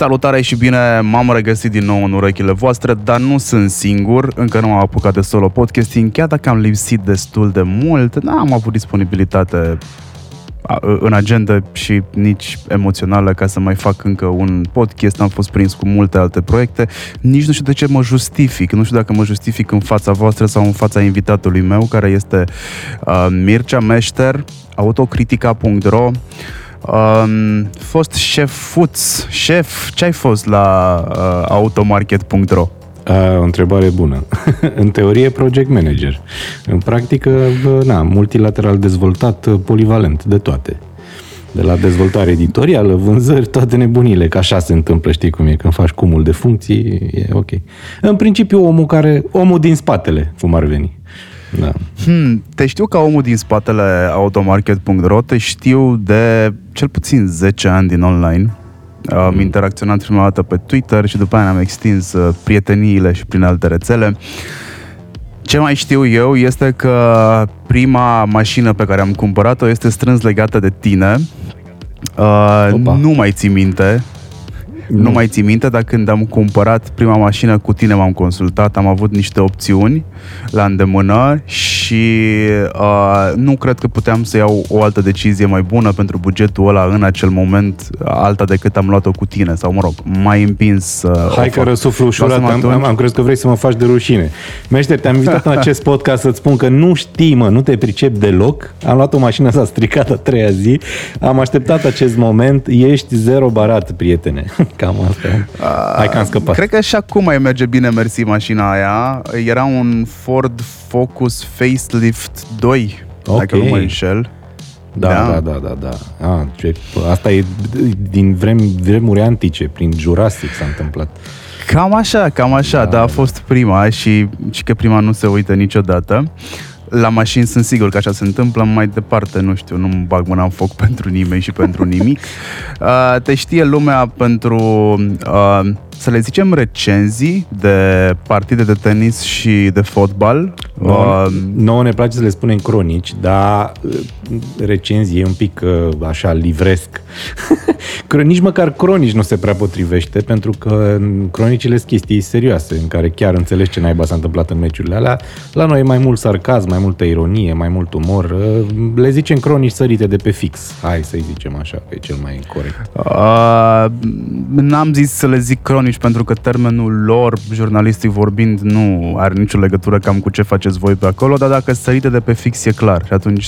Salutare și bine, m-am regăsit din nou în urechile voastre, dar nu sunt singur, încă nu am apucat de solo podcasting, chiar dacă am lipsit destul de mult, n-am avut disponibilitate în agenda și nici emoțională ca să mai fac încă un podcast, am fost prins cu multe alte proiecte, nici nu știu de ce mă justific, nu știu dacă mă justific în fața voastră sau în fața invitatului meu, care este Mircea Meșter, autocritica.ro, fost șef, ce ai fost la automarket.ro? O întrebare bună. În teorie project manager, în practică multilateral dezvoltat, polivalent, de toate. De la dezvoltare editorială, vânzări, toate nebunile, că așa se întâmplă, știi cum e, când faci cumul de funcții, e ok. În principiu omul din spatele, cum ar veni. Da. Te știu ca omul din spatele automarket.ro, te știu de cel puțin 10 ani din online. Am interacționat prima dată pe Twitter și după aia am extins prieteniile și prin alte rețele. Ce mai știu eu este că prima mașină pe care am cumpărat-o este strâns legată de tine. Nu mai ții minte, dar când am cumpărat prima mașină, cu tine m-am consultat, am avut niște opțiuni la îndemână și nu cred că puteam să iau o altă decizie mai bună pentru bugetul ăla în acel moment, alta decât am luat-o cu tine, sau mă rog, mai împins. Hai că răsuflu ușurat, am crezut că vrei să mă faci de rușine. Meșter, te-am invitat în acest podcast să-ți spun că nu știi, nu te pricep deloc, am luat o mașină, s-a stricat a treia zi, am așteptat acest moment, ești zero barat, prietene. Cam asta. Hai că am scăpat. Cred că și acum mai merge bine, mersi, mașina aia. Era un Ford Focus facelift 2, okay, dacă nu mă înșel. Da. Asta e din vremuri antice, prin Jurassic s-a întâmplat. Cam așa, dar a fost prima și că prima nu se uită niciodată. La mașini sunt sigur că așa se întâmplă, mai departe, nu știu, nu-mi bag mâna în foc pentru nimeni și pentru nimic. Te știe lumea pentru, să le zicem, recenzii de partide de tenis și de fotbal. Nouă ne place să le spunem cronici, dar recenzii e un pic așa livresc. Nici măcar cronici nu se prea potrivește, pentru că cronicile sunt chestii serioase, în care chiar înțelegi ce naiba s-a întâmplat în meciurile alea. La noi e mai mult sarcasm, mai multă ironie, mai mult umor. Le zicem cronici sărite de pe fix. Hai să-i zicem așa, că e cel mai corect. N-am zis să le zic cronici, pentru că termenul lor, jurnalistic vorbind, nu are nicio legătură cam cu ce faceți voi pe acolo, dar dacă sărite de pe fix e clar. Și atunci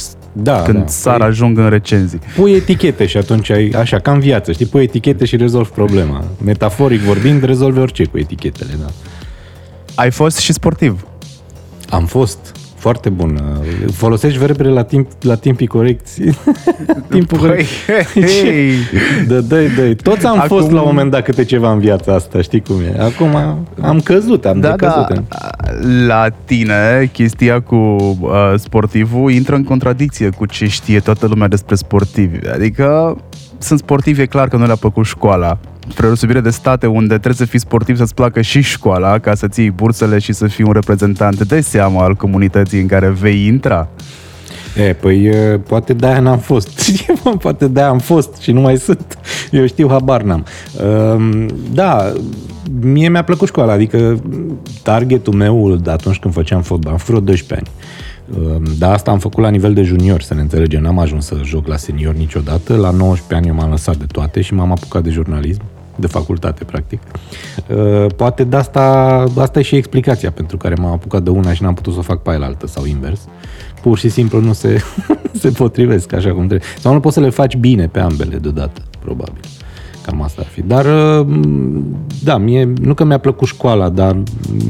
ajung în recenzii. Pui etichete și atunci ai, așa, ca în viață, știi, pui etichete și rezolvi problema. Metaforic vorbind, rezolvi orice cu etichetele, da. Ai fost și sportiv? Am fost. Foarte bun. Folosești verbele la timpii corecți. Timpul corect. Dă. Toți am fost la un moment dat câte ceva în viața asta, știi cum e. Acum am căzut, decăzut. La tine, chestia cu sportivul intră în contradicție cu ce știe toată lumea despre sportivi. Adică sunt sportivi, e clar că nu le-a plăcut școala. Spre deosebire de state unde trebuie să fii sportiv, să-ți placă și școala, ca să ții bursele și să fii un reprezentant de seamă al comunității în care vei intra. Poate de-aia n-am fost. Poate de-aia am fost și nu mai sunt. Eu știu, habar n-am. Mie mi-a plăcut școala, adică targetul meu atunci când făceam fotbal, am vreo 12 ani. Dar asta am făcut la nivel de junior, să ne înțelegem, n-am ajuns să joc la senior niciodată. La 19 ani eu m-am lăsat de toate și m-am apucat de jurnalism, de facultate, practic. Poate de asta e și explicația pentru care m-am apucat de una și n-am putut să o fac pe aia altă, sau invers. Pur și simplu nu se potrivesc așa cum trebuie. Sau nu poți să le faci bine pe ambele deodată, probabil. Cam asta ar fi. Dar, da, mie, nu că mi-a plăcut școala, dar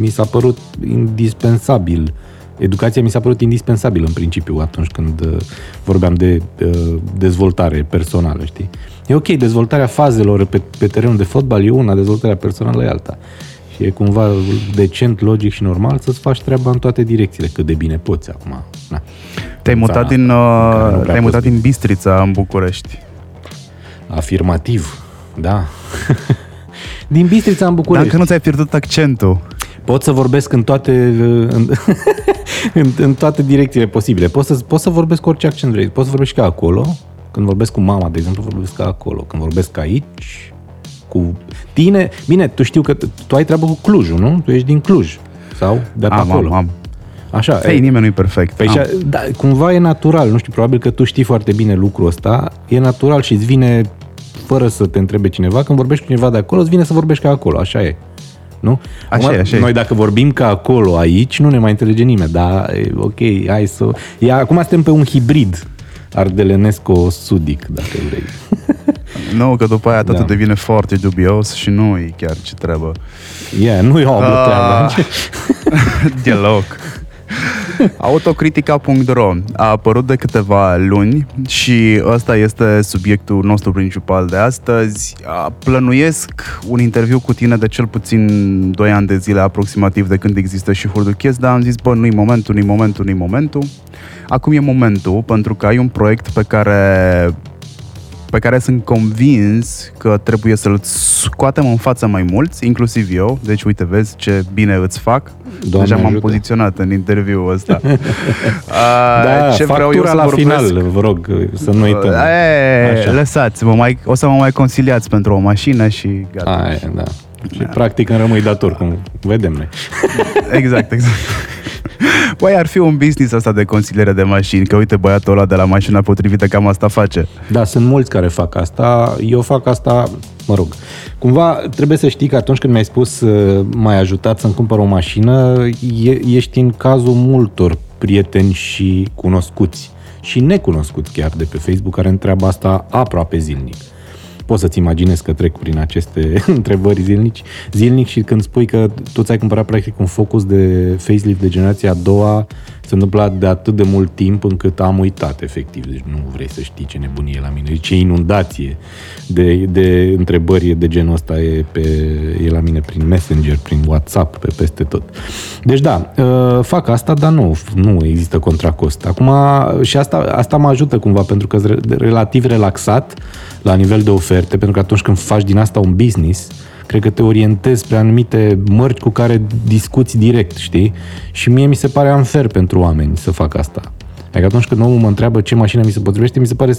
mi s-a părut indispensabil. Educația mi s-a părut indispensabilă în principiu atunci când vorbeam de dezvoltare personală, știi? E ok, dezvoltarea fazelor pe terenul de fotbal e una, dezvoltarea personală e alta. Și e cumva decent, logic și normal să-ți faci treaba în toate direcțiile, cât de bine poți acum. Na. Te-ai mutat din Bistrița în București. Afirmativ, da. Din Bistrița în București. Dacă nu ți-ai pierdut accentul. Pot să vorbesc în toate direcțiile posibile. Pot să vorbesc cu orice accent vrei. Pot să vorbesc ca acolo. Când vorbesc cu mama, de exemplu, vorbesc ca acolo. Când vorbesc aici, cu tine. Bine, tu știu că tu ai treabă cu Clujul, nu? Tu ești din Cluj sau de acolo. Am. Așa, ei, nimeni nu e perfect. Păi așa, da, cumva e natural, nu știu, probabil că tu știi foarte bine lucrul ăsta, e natural și îți vine, fără să te întrebe cineva, când vorbești cu cineva de acolo, îți vine să vorbești ca acolo, așa e. Nu? Așa e. Noi dacă vorbim ca acolo, aici, nu ne mai înțelege nimeni, dar ok, hai să... Ia, acum suntem pe un hibrid ardelenesco-sudic, dacă vrei. Nu, că după aia totul devine foarte dubios și nu e chiar ce treabă. Nu e o treabă. Deloc. Autocritica.ro a apărut de câteva luni și ăsta este subiectul nostru principal de astăzi. Plănuiesc un interviu cu tine de cel puțin 2 ani de zile aproximativ de când există și Hurduches, dar am zis, bă, nu-i momentul. Acum e momentul, pentru că ai un proiect pe care sunt convins că trebuie să-l scoatem în față mai mulți, inclusiv eu. Deci, uite, vezi ce bine îți fac. Doamne, deja m-am ajută. Poziționat în interviul ăsta. Ce vreau eu să la vorbesc... final, vă rog, să nu uităm. Lăsați-mă, o să mă mai conciliați pentru o mașină și gata. Da. Și practic îmi rămâi dator, cum vedem noi. Exact. Băi, ar fi un business ăsta de consiliere de mașini, că uite băiatul ăla de la mașina potrivită cam asta face. Da, sunt mulți care fac asta, eu fac asta, mă rog. Cumva trebuie să știi că atunci când mi-ai spus m-ai ajutat să-mi cumpăr o mașină, ești în cazul multor prieteni și cunoscuți și necunoscuți chiar de pe Facebook care întreabă asta aproape zilnic. Poți să-ți imaginezi că trec prin aceste întrebări zilnic și când spui că tu ți-ai cumpărat practic un Focus de facelift de generația a doua, se întâmplă de atât de mult timp încât am uitat efectiv. Deci nu vrei să știi ce nebunie e la mine, ce inundație de întrebări de genul ăsta e la mine prin Messenger, prin WhatsApp, peste tot. Deci da, fac asta, dar nu există contracost. Acum și asta mă ajută cumva pentru că sunt relativ relaxat la nivel de oferte, pentru că atunci când faci din asta un business, cred că te orientezi spre anumite mărci cu care discuți direct, știi? Și mie mi se pare unfair pentru oameni să fac asta. Adică atunci când omul mă întreabă ce mașină mi se potrivește, mi se pare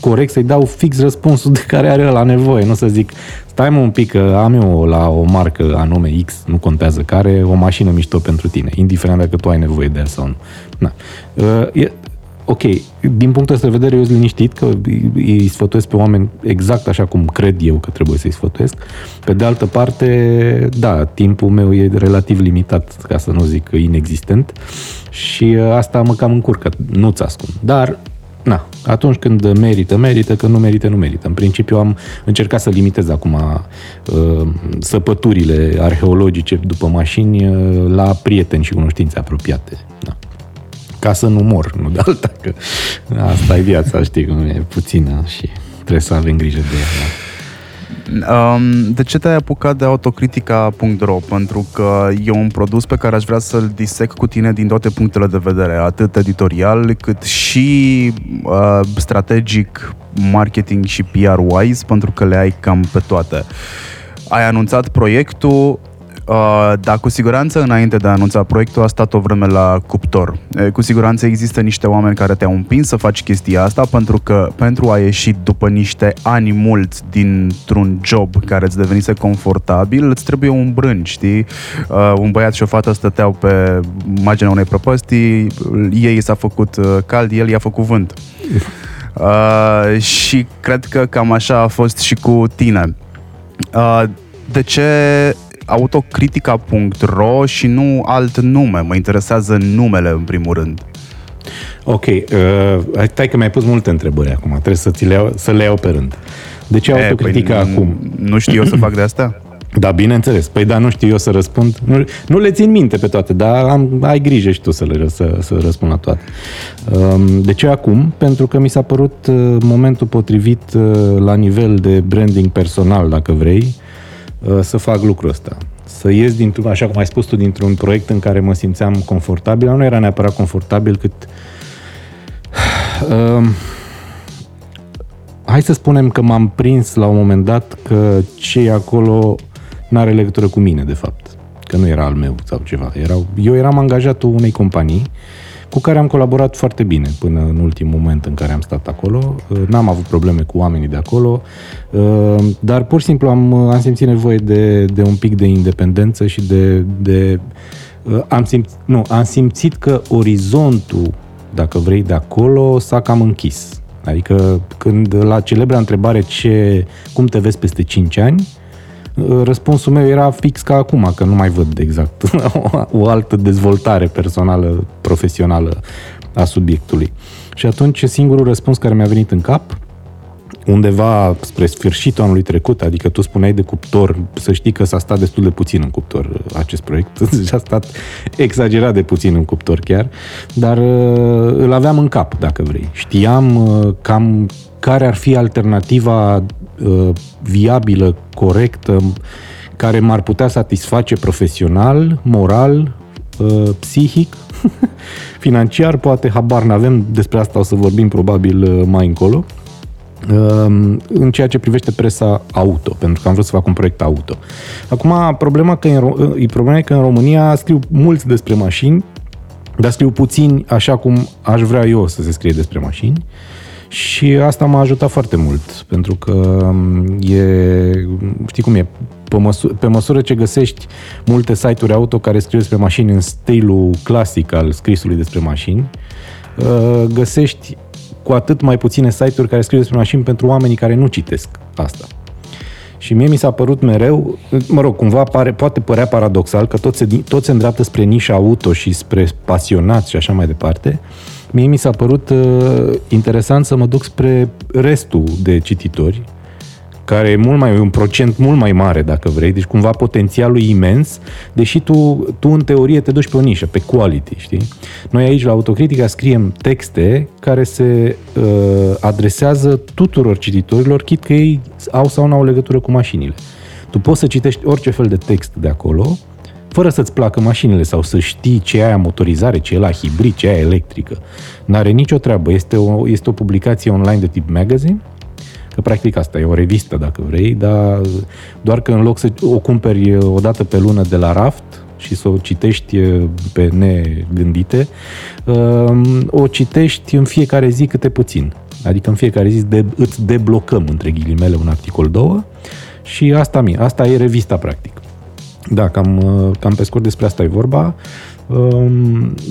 corect să-i dau fix răspunsul de care are ăla nevoie, nu să zic stai mă un pic că am eu la o marcă anume X, nu contează care, o mașină mișto pentru tine, indiferent dacă tu ai nevoie de ea sau nu. Na. Ok, din punctul ăsta de vedere eu sunt liniștit că îi sfătuiesc pe oameni exact așa cum cred eu că trebuie să-i sfătuiesc. Pe de altă parte, da, timpul meu e relativ limitat, ca să nu zic inexistent, și asta mă cam încurcă, nu-ți ascund. Dar, atunci când merită, când nu merită. În principiu am încercat să limitez acum săpăturile arheologice după mașini la prieteni și cunoștințe apropiate, da. Ca să nu mor, nu de alta, că asta e viața, știi cum e, puțină și trebuie să avem grijă de ea. De ce te-ai apucat de autocritica.ro? Pentru că e un produs pe care aș vrea să-l disec cu tine din toate punctele de vedere, atât editorial cât și strategic, marketing și PR-wise, pentru că le ai cam pe toate. Ai anunțat proiectul, dar cu siguranță înainte de a anunța proiectul a stat o vreme la cuptor. Cu siguranță există niște oameni care te-au împins să faci chestia asta pentru a ieși după niște ani mulți dintr-un job care îți devenise confortabil, îți trebuie un brân, știi? Un băiat și o fată stăteau pe marginea unei prăpăstii, ei s-a făcut cald, el i-a făcut vânt. Și cred că cam așa a fost și cu tine. De ce autocritica.ro și nu alt nume? Mă interesează numele în primul rând. Ok, stai că mi-ai pus multe întrebări acum, trebuie să le iau pe rând. De ce autocritica acum? Nu știu eu să fac de asta? Da, bineînțeles. Păi da, nu știu eu să răspund. Nu le țin minte pe toate, dar ai grijă și tu să răspund la toate. De ce acum? Pentru că mi s-a părut momentul potrivit la nivel de branding personal, dacă vrei, să fac lucrul ăsta. Să ies dintr-un, așa cum ai spus tu, dintr-un proiect în care mă simțeam confortabil, nu era neapărat confortabil cât hai să spunem că m-am prins la un moment dat că ce acolo n-are legătură cu mine, de fapt. Că nu era al meu sau ceva. Eu eram angajatul unei companii cu care am colaborat foarte bine până în ultimul moment în care am stat acolo. N-am avut probleme cu oamenii de acolo, dar pur și simplu am simțit nevoie de un pic de independență și am simțit că orizontul, dacă vrei, de acolo s-a cam închis. Adică când la celebra întrebare cum te vezi peste 5 ani, răspunsul meu era fix ca acum, că nu mai văd exact o altă dezvoltare personală, profesională a subiectului. Și atunci singurul răspuns care mi-a venit în cap, undeva spre sfârșitul anului trecut, adică tu spuneai de cuptor, să știi că s-a stat destul de puțin în cuptor acest proiect, s-a stat exagerat de puțin în cuptor chiar, dar îl aveam în cap, dacă vrei. Știam cam care ar fi alternativa viabilă, corectă, care m-ar putea satisface profesional, moral, psihic, financiar, poate, habar n-avem, despre asta o să vorbim probabil mai încolo, în ceea ce privește presa auto, pentru că am vrut să fac un proiect auto. Acum, problema e că în România scriu mulți despre mașini, dar scriu puțini așa cum aș vrea eu să se scrie despre mașini. Și asta m-a ajutat foarte mult, pentru că știi cum e, pe măsură ce găsești multe site-uri auto care scriu despre mașini în stilul clasic al scrisului despre mașini, găsești cu atât mai puține site-uri care scriu despre mașini pentru oamenii care nu citesc asta. Și mie mi s-a părut mereu, cumva poate părea paradoxal că tot se îndreaptă spre nișa auto și spre pasionați și așa mai departe. Mie mi s-a părut interesant să mă duc spre restul de cititori, care e un procent mult mai mare, dacă vrei, deci cumva potențialul imens, deși tu în teorie te duci pe o nișă, pe quality, știi? Noi aici la Autocritica scriem texte care se adresează tuturor cititorilor, chit că ei au sau nu au legătură cu mașinile. Tu poți să citești orice fel de text de acolo, fără să-ți placă mașinile sau să știi ce e aia motorizare, ce e la hibrid, ce e aia electrică. N-are nicio treabă. Este o publicație online de tip magazine, că practic asta e o revistă, dacă vrei, dar doar că în loc să o cumperi o dată pe lună de la raft și să o citești pe negândite, o citești în fiecare zi câte puțin. Adică în fiecare zi îți deblocăm, între ghilimele, un articol, două, și asta e revista, practic. Da, cam pe scurt despre asta e vorba.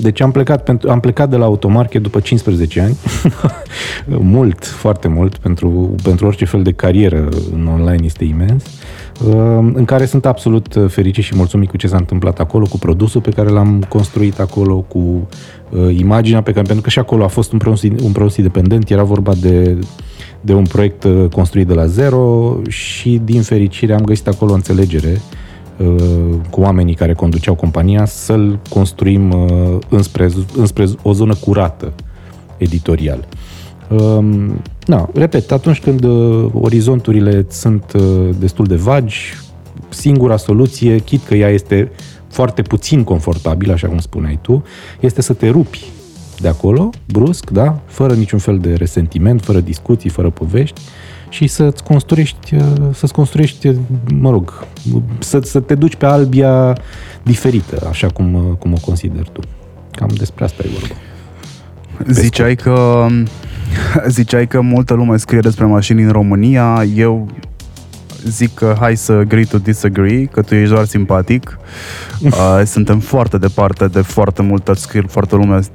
Deci am plecat de la automarket după 15 ani. Mult, foarte mult, pentru orice fel de carieră în online este imens, în care sunt absolut fericit și mulțumit cu ce s-a întâmplat acolo, cu produsul pe care l-am construit acolo, cu imaginea pentru că și acolo a fost un produs independent, era vorba de un proiect construit de la zero și, din fericire, am găsit acolo o înțelegere cu oamenii care conduceau compania să-l construim înspre o zonă curată editorial. Repet, atunci când orizonturile sunt destul de vagi, singura soluție, chit că ea este foarte puțin confortabilă, așa cum spuneai tu, este să te rupi de acolo, brusc, da? Fără niciun fel de resentiment, fără discuții, fără povești, și să-ți construiești, să te duci pe albia diferită, așa cum o consider tu. Cam despre asta e vorba. Ziceai că multă lume scrie despre mașini în România, eu zic că hai să agree to disagree, că tu ești doar simpatic. Suntem foarte departe de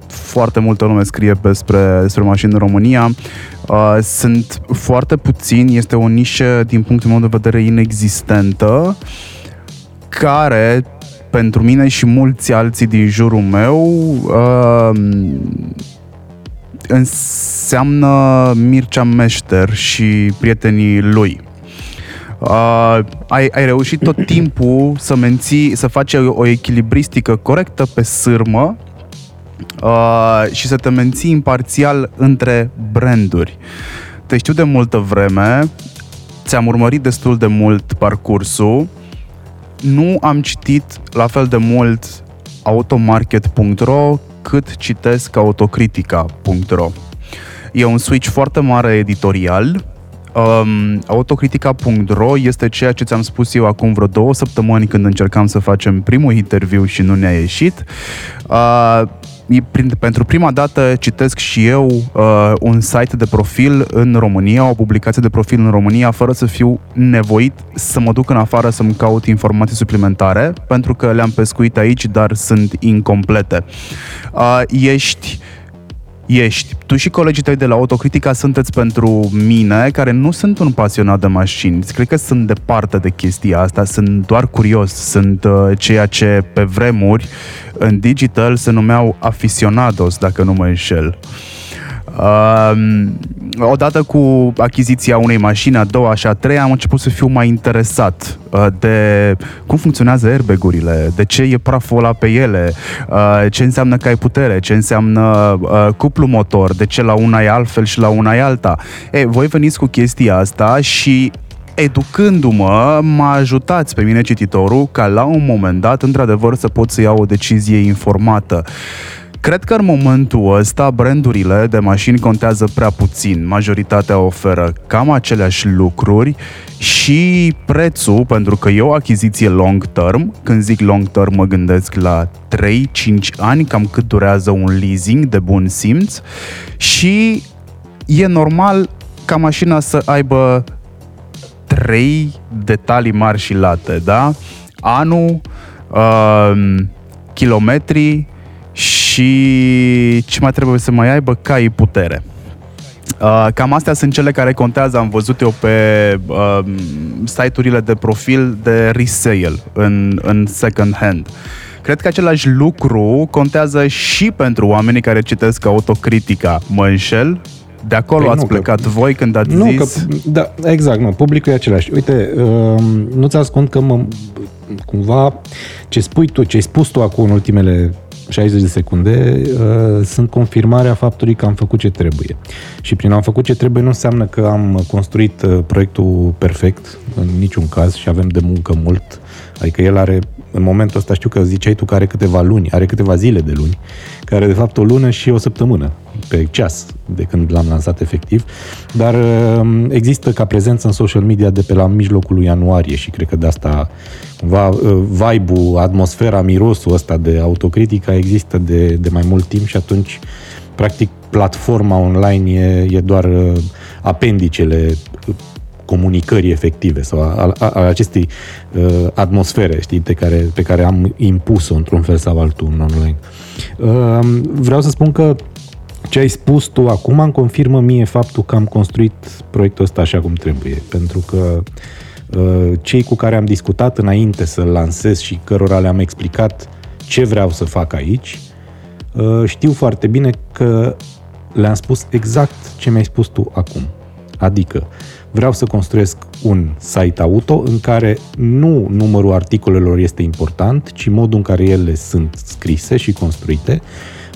foarte multă lume scrie despre mașini în România. Sunt foarte puțini, este o nișă, din punctul meu de vedere, inexistentă, care pentru mine și mulți alții din jurul meu înseamnă Mircea Meșter și prietenii lui. Ai reușit tot timpul să faci o echilibristică corectă pe sârmă și să te menții imparțial între branduri. Te știu de multă vreme, ți-am urmărit destul de mult parcursul, nu am citit la fel de mult automarket.ro cât citesc autocritica.ro. E un switch foarte mare editorial Autocritica.ro este ceea ce ți-am spus eu acum vreo 2 săptămâni când încercam să facem primul interviu și nu ne-a ieșit. Pentru prima dată citesc și eu un site de profil în România, o publicație de profil în România, fără să fiu nevoit să mă duc în afară să-mi caut informații suplimentare, pentru că le-am pescuit aici, dar sunt incomplete. Ești. Tu și colegii tăi de la Autocritica sunteți pentru mine, care nu sunt un pasionat de mașini. Cred că sunt departe de chestia asta, sunt doar curios. Sunt ceea ce pe vremuri în digital se numeau aficionados, dacă nu mă înșel. Odată cu achiziția unei mașini, a doua și a treia, am început să fiu mai interesat de cum funcționează airbag-urile, de ce e praful ăla pe ele, ce înseamnă că ai putere, ce înseamnă cuplu motor, de ce la una e altfel și la una e alta. Voi veniți cu chestia asta și educându-mă, mă ajutați pe mine, cititorul, ca la un moment dat, într-adevăr, să pot să iau o decizie informată. Cred că în momentul ăsta brandurile de mașini contează prea puțin. Majoritatea oferă cam aceleași lucruri și prețul, pentru că e o achiziție long term. Când zic long term, mă gândesc la 3-5 ani, cam cât durează un leasing de bun simț. Și e normal ca mașina să aibă 3 detalii mari și late, da? Anul, kilometri, și ce mai trebuie să mai aibă? Cai putere. Cam astea sunt cele care contează, am văzut eu pe site-urile de profil de resale în second hand. Cred că același lucru contează și pentru oamenii care citesc Autocritica. Mă înșel? De acolo ați plecat voi când ați zis? Da, exact, publicul e același. Uite, nu-ți ascund că cumva ce ai spus tu acum în ultimele 60 de secunde sunt confirmarea faptului că am făcut ce trebuie. Și prin am făcut ce trebuie nu înseamnă că am construit proiectul perfect, în niciun caz, și avem de muncă mult. Adică el are, în momentul ăsta, știu că ziceai tu că are câteva luni, are câteva zile de luni, care are de fapt o lună și o săptămână pe ceas de când l-am lansat efectiv, dar există ca prezență în social media de pe la mijlocul lui ianuarie și cred că de asta cumva vibe-ul, atmosfera, mirosul ăsta de Autocritica există de mai mult timp și atunci practic platforma online e doar apendicele comunicării efective sau al acestei atmosfere, știi, pe care am impus-o într-un fel sau altul în online. Vreau să spun că ce ai spus tu acum îmi confirmă mie faptul că am construit proiectul ăsta așa cum trebuie, pentru că cei cu care am discutat înainte să-l lansez și cărora le-am explicat ce vreau să fac aici, știu foarte bine că le-am spus exact ce mi-ai spus tu acum. Adică vreau să construiesc un site auto în care nu numărul articolelor este important, ci modul în care ele sunt scrise și construite.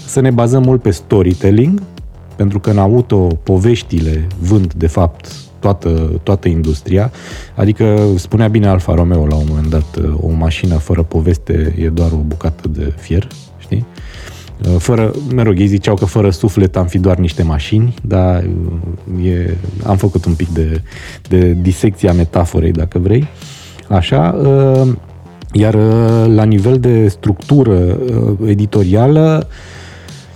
Să ne bazăm mult pe storytelling, pentru că în auto poveștile vând de fapt toată industria. Adică spunea bine Alfa Romeo la un moment dat, o mașină fără poveste e doar o bucată de fier, știi? Ei ziceau că fără suflet am fi doar niște mașini, dar am făcut un pic de disecția metaforei, dacă vrei. Așa, iar la nivel de structură editorială,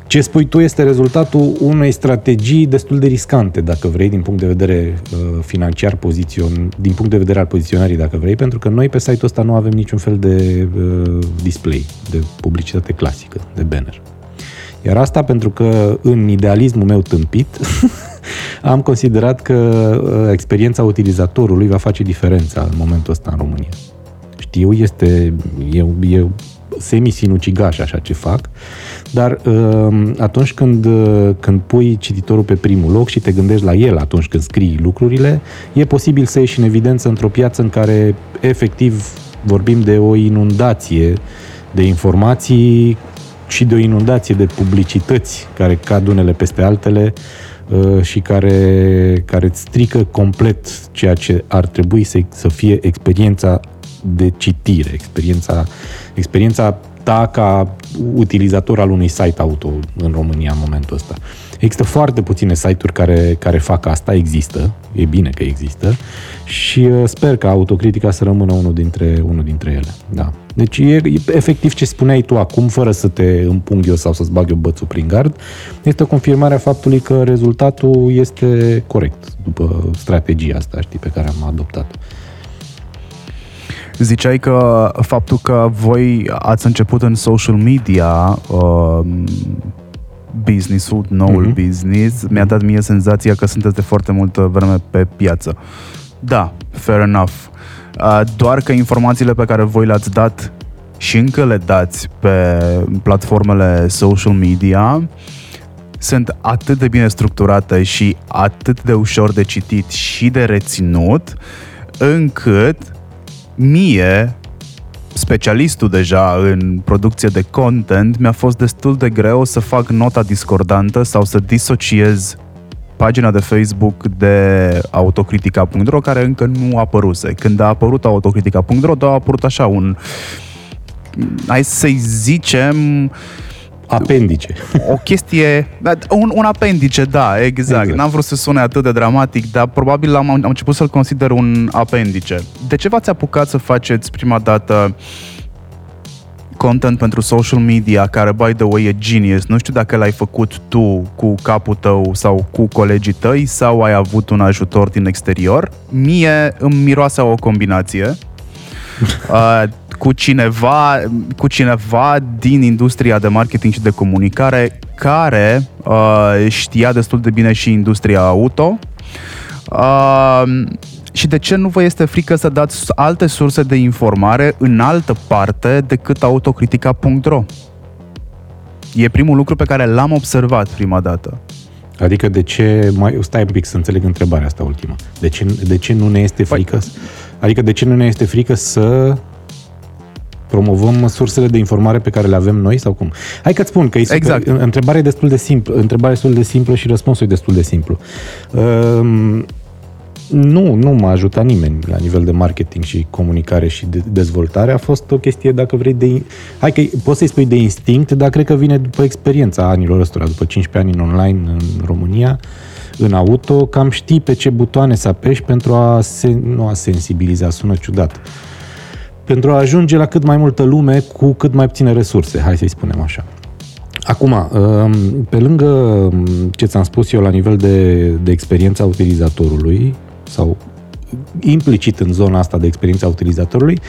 ce spui tu este rezultatul unei strategii destul de riscante, dacă vrei, din punct de vedere financiar, din punct de vedere al poziționării, dacă vrei, pentru că noi pe site-ul ăsta nu avem niciun fel de display, de publicitate clasică, de banner. Iar asta pentru că în idealismul meu tâmpit am considerat că experiența utilizatorului va face diferența în momentul ăsta în România. Știu, eu semi-sinucigaș așa ce fac, dar atunci când pui cititorul pe primul loc și te gândești la el atunci când scrii lucrurile, e posibil să ieși în evidență într-o piață în care efectiv vorbim de o inundație de informații și de o inundație de publicități care cad unele peste altele și care îți strică complet ceea ce ar trebui să fie experiența de citire, experiența accepta ca utilizator al unui site auto în România în momentul ăsta. Există foarte puține site-uri care fac asta, există, e bine că există și sper că Autocritica să rămână unul dintre ele. Da. Deci e efectiv ce spuneai tu acum, fără să te împung eu sau să-ți bag eu bățul prin gard, este o confirmare a faptului că rezultatul este corect după strategia asta, știi, pe care am adoptat. Ziceai că faptul că voi ați început în social media business-ul, noul business, mi-a dat mie senzația că sunteți de foarte multă vreme pe piață. Da, fair enough. Doar că informațiile pe care voi le-ați dat și încă le dați pe platformele social media sunt atât de bine structurate și atât de ușor de citit și de reținut, încât mie, specialistul deja în producție de content, mi-a fost destul de greu să fac nota discordantă sau să disociez pagina de Facebook de autocritica.ro, care încă nu apăruse. Când a apărut autocritica.ro, a apărut așa un, hai să-i zicem, apendice. O chestie, un apendice, da, exact. N-am vrut să sune atât de dramatic, dar probabil am început să-l consider un apendice. De ce v-ați apucat să faceți prima dată content pentru social media, care, by the way, e genius? Nu știu dacă l-ai făcut tu cu capul tău sau cu colegii tăi sau ai avut un ajutor din exterior. Mie îmi miroasea o combinație. Cu cineva din industria de marketing și de comunicare care știa destul de bine și industria auto. Și de ce nu vă este frică să dați alte surse de informare în altă parte decât autocritica.ro? E primul lucru pe care l-am observat prima dată. Adică de ce, stai un pic să înțeleg întrebarea asta ultimă. De ce nu ne este frică? Adică de ce nu ne este frică să promovăm sursele de informare pe care le avem noi sau cum? Hai că-ți spun că exact. Întrebarea e destul de simplă, și răspunsul e destul de simplu. Nu m-a ajutat nimeni la nivel de marketing și comunicare și de dezvoltare. A fost o chestie, dacă vrei, hai că poți să-i spui de instinct, dar cred că vine după experiența anilor ăstora, după 15 ani în online în România, în auto, cam știi pe ce butoane să apeși pentru a sensibiliza, sună ciudat, pentru a ajunge la cât mai multă lume cu cât mai puține resurse, hai să-i spunem așa. Acum, pe lângă ce ți-am spus eu la nivel de experiența utilizatorului, sau implicit în zona asta de experiența utilizatorului,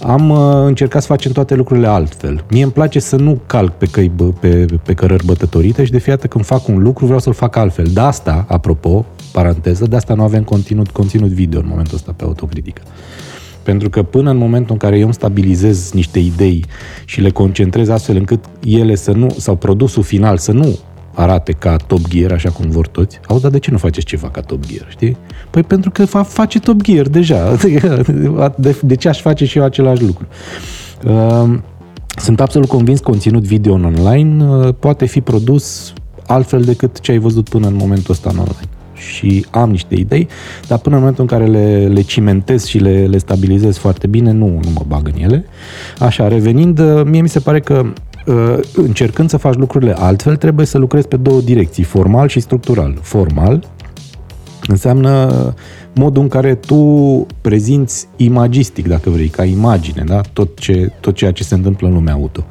am încercat să facem toate lucrurile altfel. Mie îmi place să nu calc pe cărări bătătorite și de fiecare dată când fac un lucru vreau să-l fac altfel. De asta, apropo, paranteză, de asta nu avem conținut video în momentul ăsta pe Autocritica. Pentru că până în momentul în care eu îmi stabilizez niște idei și le concentrez astfel încât ele să nu, sau produsul final să nu arate ca Top Gear, așa cum vor toți. Auzi, dar de ce nu faceți ceva ca Top Gear, știi? Păi pentru că face Top Gear deja. De ce aș face și eu același lucru? Sunt absolut convins că conținut video în online poate fi produs altfel decât ce ai văzut până în momentul ăsta în online. Și am niște idei, dar până în momentul în care le cimentez și le stabilizez foarte bine, nu mă bag în ele. Așa, revenind, mie mi se pare că încercând să faci lucrurile altfel, trebuie să lucrezi pe două direcții, formal și structural. Formal înseamnă modul în care tu prezinți imagistic, dacă vrei, ca imagine, da? Tot ceea ce se întâmplă în lumea auto.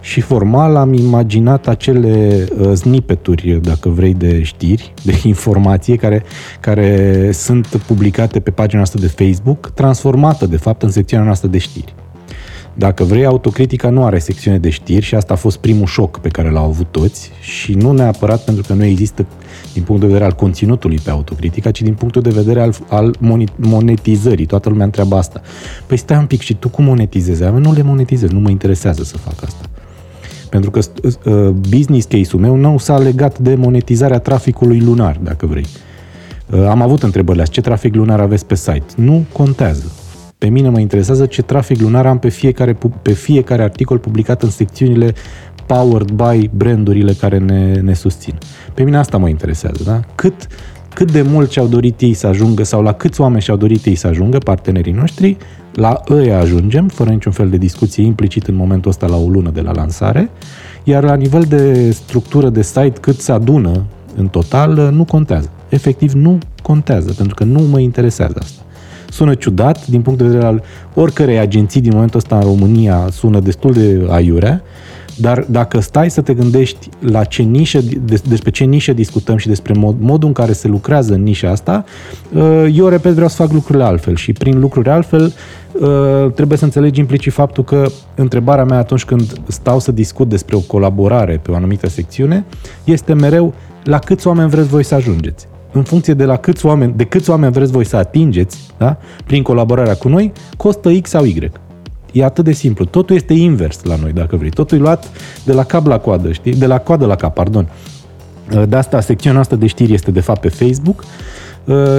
Și formal am imaginat acele snippeturi, dacă vrei, de știri, de informație care sunt publicate pe pagina noastră de Facebook, transformată, de fapt, în secțiunea noastră de știri. Dacă vrei, Autocritica nu are secțiune de știri și asta a fost primul șoc pe care l-au avut toți și nu neapărat pentru că nu există din punct de vedere al conținutului pe Autocritica, ci din punctul de vedere al monetizării. Toată lumea întreabă asta. Păi stai un pic, și tu cum monetizezi? Nu le monetizez, nu mă interesează să fac asta. Pentru că business case-ul meu nu s-a legat de monetizarea traficului lunar, dacă vrei. Am avut întrebările astea, ce trafic lunar aveți pe site? Nu contează. Pe mine mă interesează ce trafic lunar am pe fiecare articol publicat în secțiunile powered by brandurile care ne susțin. Pe mine asta mă interesează, da? Cât cât de mult și-au dorit ei să ajungă sau la câți oameni și-au dorit ei să ajungă, partenerii noștri, la ăia ajungem, fără niciun fel de discuție, implicit în momentul ăsta la o lună de la lansare, iar la nivel de structură de site, cât se adună în total, nu contează. Efectiv, nu contează, pentru că nu mă interesează asta. Sună ciudat, din punct de vedere al oricărei agenții din momentul ăsta în România, sună destul de aiurea, dar dacă stai să te gândești la ce nișă, despre ce nișă discutăm și despre modul în care se lucrează în nișa asta, eu, repet, vreau să fac lucrurile altfel și prin lucruri altfel trebuie să înțelegi implicit faptul că întrebarea mea atunci când stau să discut despre o colaborare pe o anumită secțiune este mereu la câți oameni vreți voi să ajungeți. În funcție de la câți oameni, de câți oameni vreți voi să atingeți, da? Prin colaborarea cu noi, costă X sau Y. E atât de simplu. Totul este invers la noi, dacă vrei. Totul e luat de la cap la coadă, știi? De la coadă la cap, pardon. De asta, secțiunea asta de știri este de fapt pe Facebook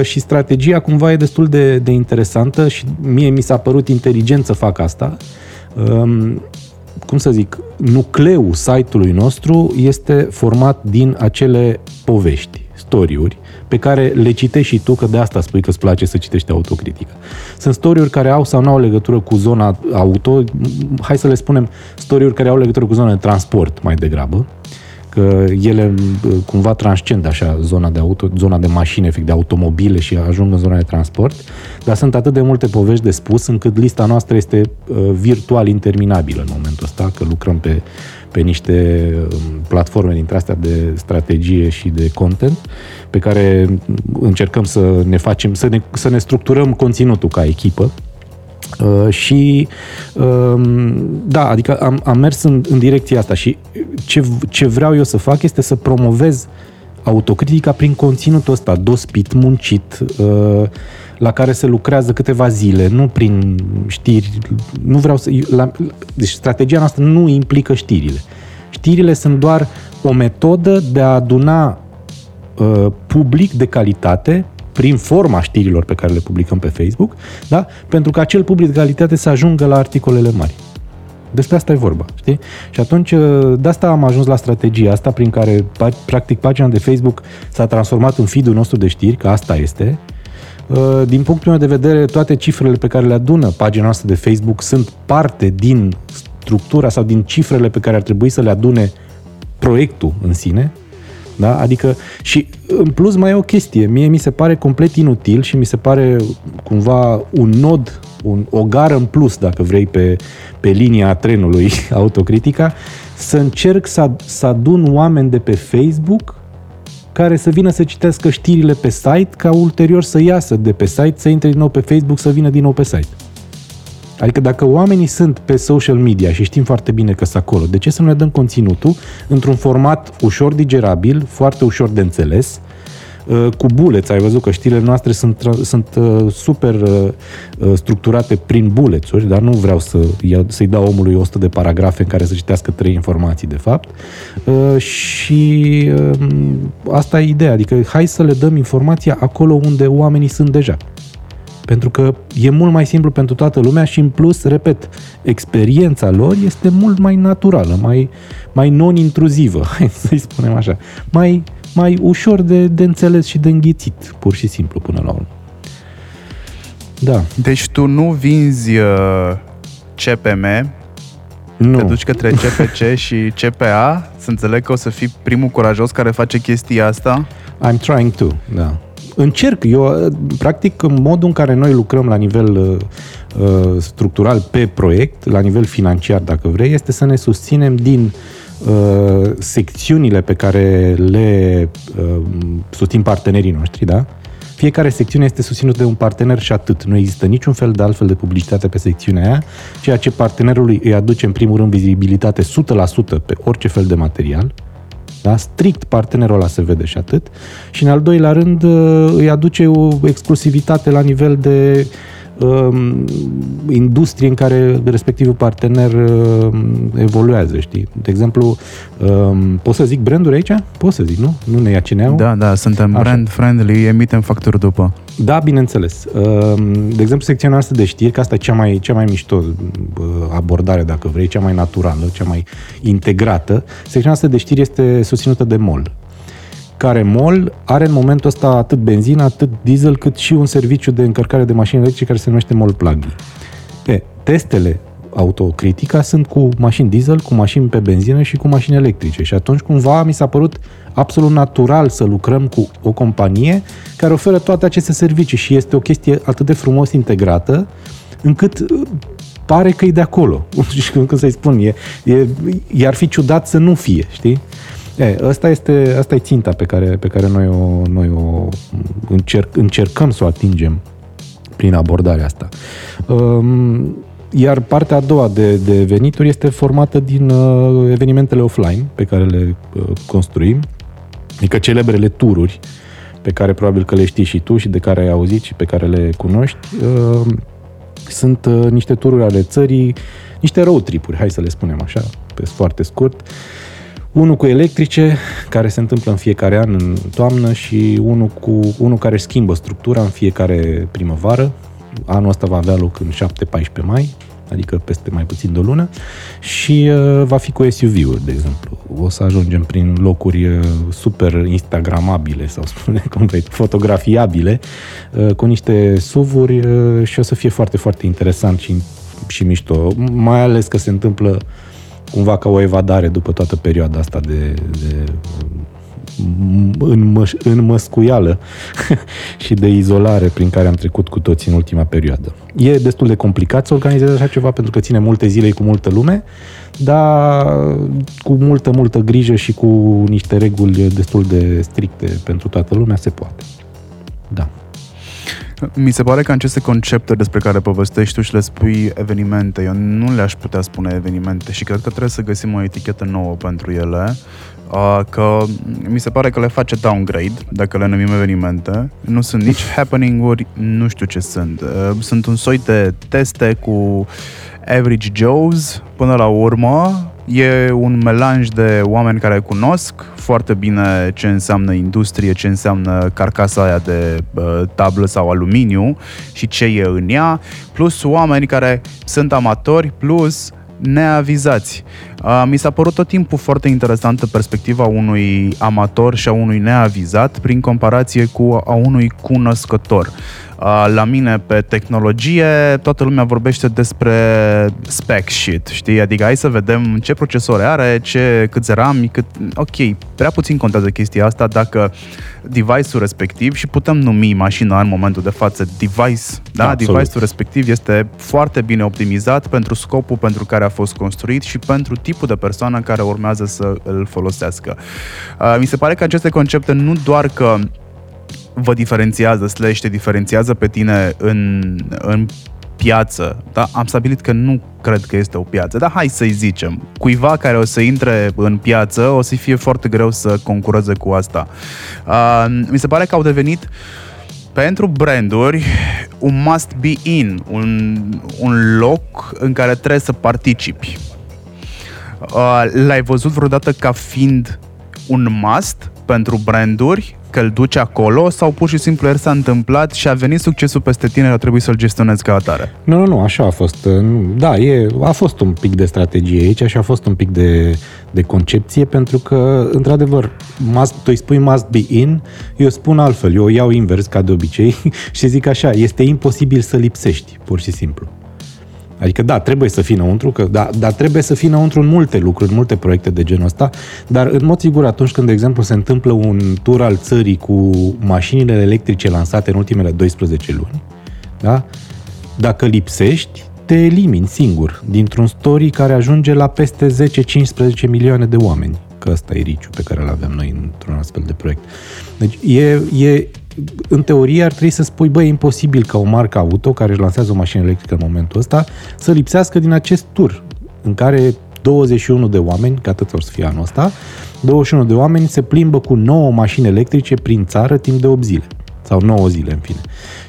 și strategia cumva e destul de interesantă și mie mi s-a părut inteligent să fac asta. Cum să zic, nucleul site-ului nostru este format din acele povești, story-uri, pe care le citești și tu, că de asta spui că îți place să citești autocritica. Sunt story-uri care au sau nu au legătură cu zona auto, hai să le spunem story-uri care au legătură cu zona de transport mai degrabă, că ele cumva transcend așa zona de auto, zona de mașini, efect de automobile și ajung în zona de transport, dar sunt atât de multe povești de spus încât lista noastră este virtual interminabilă în momentul ăsta, că lucrăm pe niște platforme dintre astea de strategie și de content, pe care încercăm să ne facem, să ne structurăm conținutul ca echipă. Și da, adică am mers în direcția asta și ce vreau eu să fac este să promovez autocritica prin conținutul ăsta dospit, muncit, la care se lucrează câteva zile, nu prin știri, nu vreau să... Deci strategia noastră nu implică știrile. Știrile sunt doar o metodă de a aduna public de calitate prin forma știrilor pe care le publicăm pe Facebook, da? Pentru că acel public de calitate să ajungă la articolele mari. Despre asta e vorba, știi? Și atunci, de asta am ajuns la strategia asta, prin care, practic, pagina de Facebook s-a transformat în feed-ul nostru de știri, că asta este. Din punctul meu de vedere, toate cifrele pe care le adună pagina noastră de Facebook sunt parte din structura sau din cifrele pe care ar trebui să le adune proiectul în sine. Da? Adică, și în plus mai e o chestie, mie mi se pare complet inutil și mi se pare cumva un nod, o gară în plus, dacă vrei, pe linia trenului autocritica, să încerc să adun oameni de pe Facebook care să vină să citească știrile pe site, ca ulterior să iasă de pe site, să intre din nou pe Facebook, să vină din nou pe site. Adică dacă oamenii sunt pe social media și știm foarte bine că sunt acolo, de ce să nu le dăm conținutul într-un format ușor digerabil, foarte ușor de înțeles, cu bullets? Ai văzut că știrile noastre sunt super structurate prin bullets-uri, dar nu vreau să-i dau omului 100 de paragrafe în care să citească 3 informații, de fapt. Și asta e ideea, adică hai să le dăm informația acolo unde oamenii sunt deja. Pentru că e mult mai simplu pentru toată lumea și, în plus, repet, experiența lor este mult mai naturală, mai non-intruzivă, hai să-i spunem așa, mai ușor de înțeles și de înghițit, pur și simplu, până la urmă. Da. Deci tu nu vinzi CPM, nu. Te duci către CPC și CPA, să înțeleg că o să fii primul curajos care face chestia asta? I'm trying to, da. Încerc, eu practic în modul în care noi lucrăm la nivel structural pe proiect, la nivel financiar dacă vrei, este să ne susținem din secțiunile pe care le susțin partenerii noștri, da? Fiecare secțiune este susținută de un partener și atât. Nu există niciun fel de altfel de publicitate pe secțiunea aia, ceea ce partenerului îi aduce în primul rând vizibilitate 100% pe orice fel de material. Da? Strict partenerul ăla se vede și atât. Și în al doilea rând îi aduce o exclusivitate la nivel de industrie în care respectivul partener evoluează, știi? De exemplu, pot să zic branduri aici? Pot să zic, nu? Nu ne ia cineau? Da, suntem așa. Brand friendly, emitem facturi după. Da, bineînțeles. De exemplu, secțiunea asta de știri, că asta e cea mai mișto abordare, dacă vrei, cea mai naturală, cea mai integrată. Secțiunea asta de știri este susținută de Mol. care Mol are în momentul ăsta atât benzină, atât diesel, cât și un serviciu de încărcare de mașini electrice care se numește Mol Plug. Testele Autocritica sunt cu mașini diesel, cu mașini pe benzină și cu mașini electrice. Și atunci cumva mi s-a părut absolut natural să lucrăm cu o companie care oferă toate aceste servicii și este o chestie atât de frumos integrată, încât pare că e de acolo. Și când să-i spun, i-ar fi ciudat să nu fie, știi? Asta e ținta pe care noi o încercăm să o atingem prin abordarea asta. Iar partea a doua de venituri este formată din evenimentele offline pe care le construim, adică celebrele tururi pe care probabil că le știi și tu și de care ai auzit și pe care le cunoști. Sunt niște tururi ale țării, niște road trip-uri, hai să le spunem așa, pe foarte scurt. Unul cu electrice, care se întâmplă în fiecare an în toamnă și unul care își schimbă structura în fiecare primăvară. Anul ăsta va avea loc în 7-14 mai, adică peste mai puțin de o lună, și va fi cu SUV-uri, de exemplu. O să ajungem prin locuri super instagramabile, sau spune cum vrei, fotografiabile, cu niște SUV-uri și o să fie foarte, foarte interesant și mișto, mai ales că se întâmplă cumva ca o evadare după toată perioada asta de înmăscuială și de izolare prin care am trecut cu toți în ultima perioadă. E destul de complicat să organizezi așa ceva pentru că ține multe zile cu multă lume, dar cu multă, multă grijă și cu niște reguli destul de stricte pentru toată lumea se poate. Da. Mi se pare că aceste concepte despre care povestești tu și le spui evenimente, eu nu le-aș putea spune evenimente și cred că trebuie să găsim o etichetă nouă pentru ele, că mi se pare că le face downgrade dacă le numim evenimente. Nu sunt nici happening-uri, nu știu ce sunt. Sunt un soi de teste cu average Joes până la urmă. E un melanj de oameni care cunosc foarte bine ce înseamnă industrie, ce înseamnă carcasa aia de tablă sau aluminiu și ce e în ea, plus oameni care sunt amatori, plus neavizați. Mi s-a părut tot timpul foarte interesantă perspectiva unui amator și a unui neavizat prin comparație cu a unui cunoscător. La mine pe tehnologie toată lumea vorbește despre spec shit, știi? Adică hai să vedem ce procesoare are, cât RAM, cât... Ok, prea puțin contează chestia asta dacă device-ul respectiv, și putem numi mașina în momentul de față device, da? Device-ul respectiv este foarte bine optimizat pentru scopul pentru care a fost construit și pentru tipul de persoană care urmează să îl folosească. Mi se pare că aceste concepte nu doar că vă diferențiază, te diferențiază pe tine în piață, da? Am stabilit că nu cred că este o piață, dar hai să-i zicem, cuiva care o să intre în piață o să-i fie foarte greu să concureze cu asta. Mi se pare că au devenit pentru branduri un must be in, un loc în care trebuie să participi. L-ai văzut vreodată ca fiind un must pentru branduri, că îl duci acolo, sau pur și simplu el s-a întâmplat și a venit succesul peste tine și a trebuit să-l gestionezi ca atare? Nu, așa a fost. Da, a fost un pic de strategie aici și a fost un pic de concepție, pentru că, într-adevăr, tu îi spui must be in, eu spun altfel, eu iau invers ca de obicei și zic așa, este imposibil să lipsești, pur și simplu. Adică da, trebuie să fii înăuntru, dar trebuie să fii înăuntru în multe lucruri, în multe proiecte de genul ăsta, dar în mod sigur atunci când, de exemplu, se întâmplă un tur al țării cu mașinile electrice lansate în ultimele 12 luni, da? Dacă lipsești, te elimini singur dintr-un story care ajunge la peste 10-15 milioane de oameni, că ăsta e riciu pe care îl avem noi într-un astfel de proiect. Deci în teorie ar trebui să spui, băi, e imposibil ca o marcă auto care își lansează o mașină electrică în momentul ăsta să lipsească din acest tur în care 21 de oameni, că atât or să fie anul ăsta, 21 de oameni se plimbă cu 9 mașini electrice prin țară timp de 8 zile. Sau 9 zile, în fine.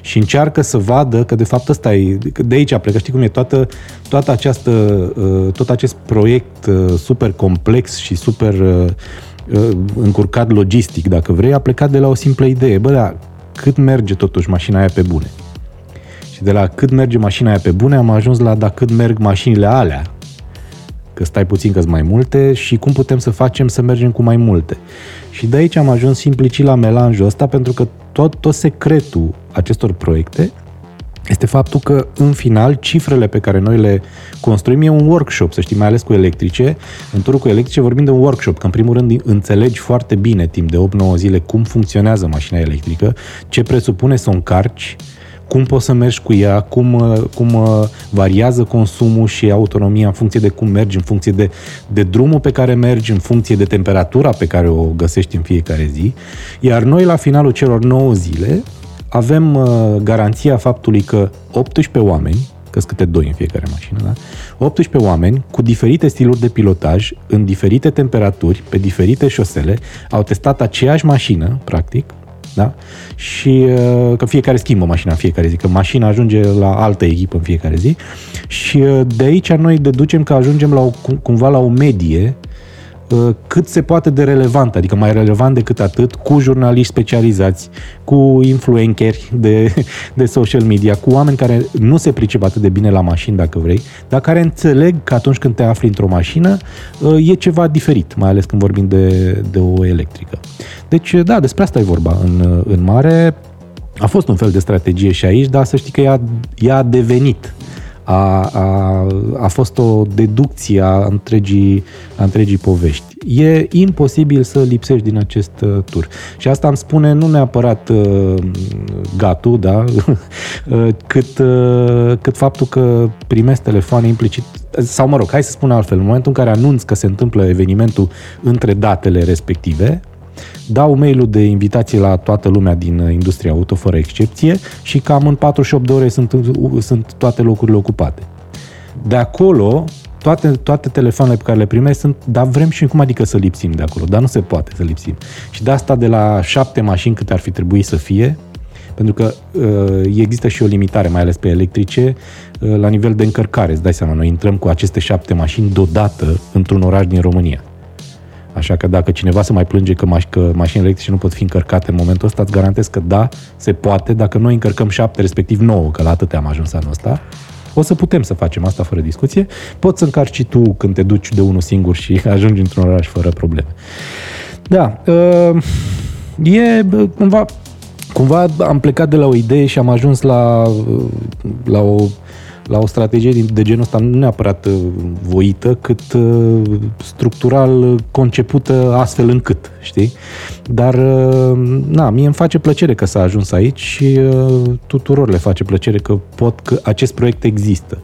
Și încearcă să vadă că de fapt ăsta e, de aici a plecat, știi cum e, tot acest proiect super complex și super încurcat logistic, dacă vrei, a plecat de la o simplă idee. Bă, da, cât merge totuși mașina aia pe bune? Și de la cât merge mașina aia pe bune am ajuns la cât merg mașinile alea că stai puțin că-s mai multe și cum putem să facem să mergem cu mai multe. Și de aici am ajuns implicit la melanjul ăsta, pentru că tot secretul acestor proiecte este faptul că, în final, cifrele pe care noi le construim e un workshop, să știi, mai ales cu electrice. În turul cu electrice vorbim de un workshop, că, în primul rând, înțelegi foarte bine, timp de 8-9 zile, cum funcționează mașina electrică, ce presupune să o încarci, cum poți să mergi cu ea, cum variază consumul și autonomia în funcție de cum mergi, în funcție de drumul pe care mergi, în funcție de temperatura pe care o găsești în fiecare zi. Iar noi, la finalul celor 9 zile, avem garanția faptului că 18 oameni, că-s câte 2 în fiecare mașină, da? 18 oameni cu diferite stiluri de pilotaj, în diferite temperaturi, pe diferite șosele, au testat aceeași mașină, practic, da? Și că fiecare schimbă mașina în fiecare zi, că mașina ajunge la altă echipă în fiecare zi. Și de aici noi deducem că ajungem la o medie cât se poate de relevant, adică mai relevant decât atât, cu jurnaliști specializați, cu influenceri de social media, cu oameni care nu se pricep atât de bine la mașini, dacă vrei, dar care înțeleg că atunci când te afli într-o mașină e ceva diferit, mai ales când vorbim de o electrică. Deci, da, despre asta e vorba în mare. A fost un fel de strategie și aici, dar să știi că ea a devenit. A fost o deducție a întregii povești. E imposibil să lipsești din acest tur. Și asta îmi spune nu neapărat gatu, da? cât faptul că primesc telefoane implicit, sau mă rog, hai să spun altfel, în momentul în care anunț că se întâmplă evenimentul între datele respective, dau mail-ul de invitație la toată lumea din industria auto, fără excepție, și cam în 48 de ore sunt toate locurile ocupate. De acolo, toate telefoanele pe care le primești sunt, dar vrem și cum adică să lipsim de acolo, dar nu se poate să lipsim. Și de asta de la 7 mașini cât ar fi trebuit să fie, pentru că există și o limitare, mai ales pe electrice, la nivel de încărcare. Îți dai seama, noi intrăm cu aceste 7 mașini deodată într-un oraș din România. Așa că dacă cineva se mai plânge că mașinile electrice nu pot fi încărcate în momentul ăsta, îți garantez că da, se poate. Dacă noi încărcăm 7, respectiv 9, că la atât am ajuns anul ăsta, o să putem să facem asta fără discuție. Poți să încarci și tu când te duci de unul singur și ajungi într-un oraș fără probleme. Da, e cumva am plecat de la o idee și am ajuns la o strategie de genul ăsta, nu neapărat voită, cât structural concepută astfel încât, știi? Dar, na, mie îmi face plăcere că s-a ajuns aici și tuturor le face plăcere că acest proiect există.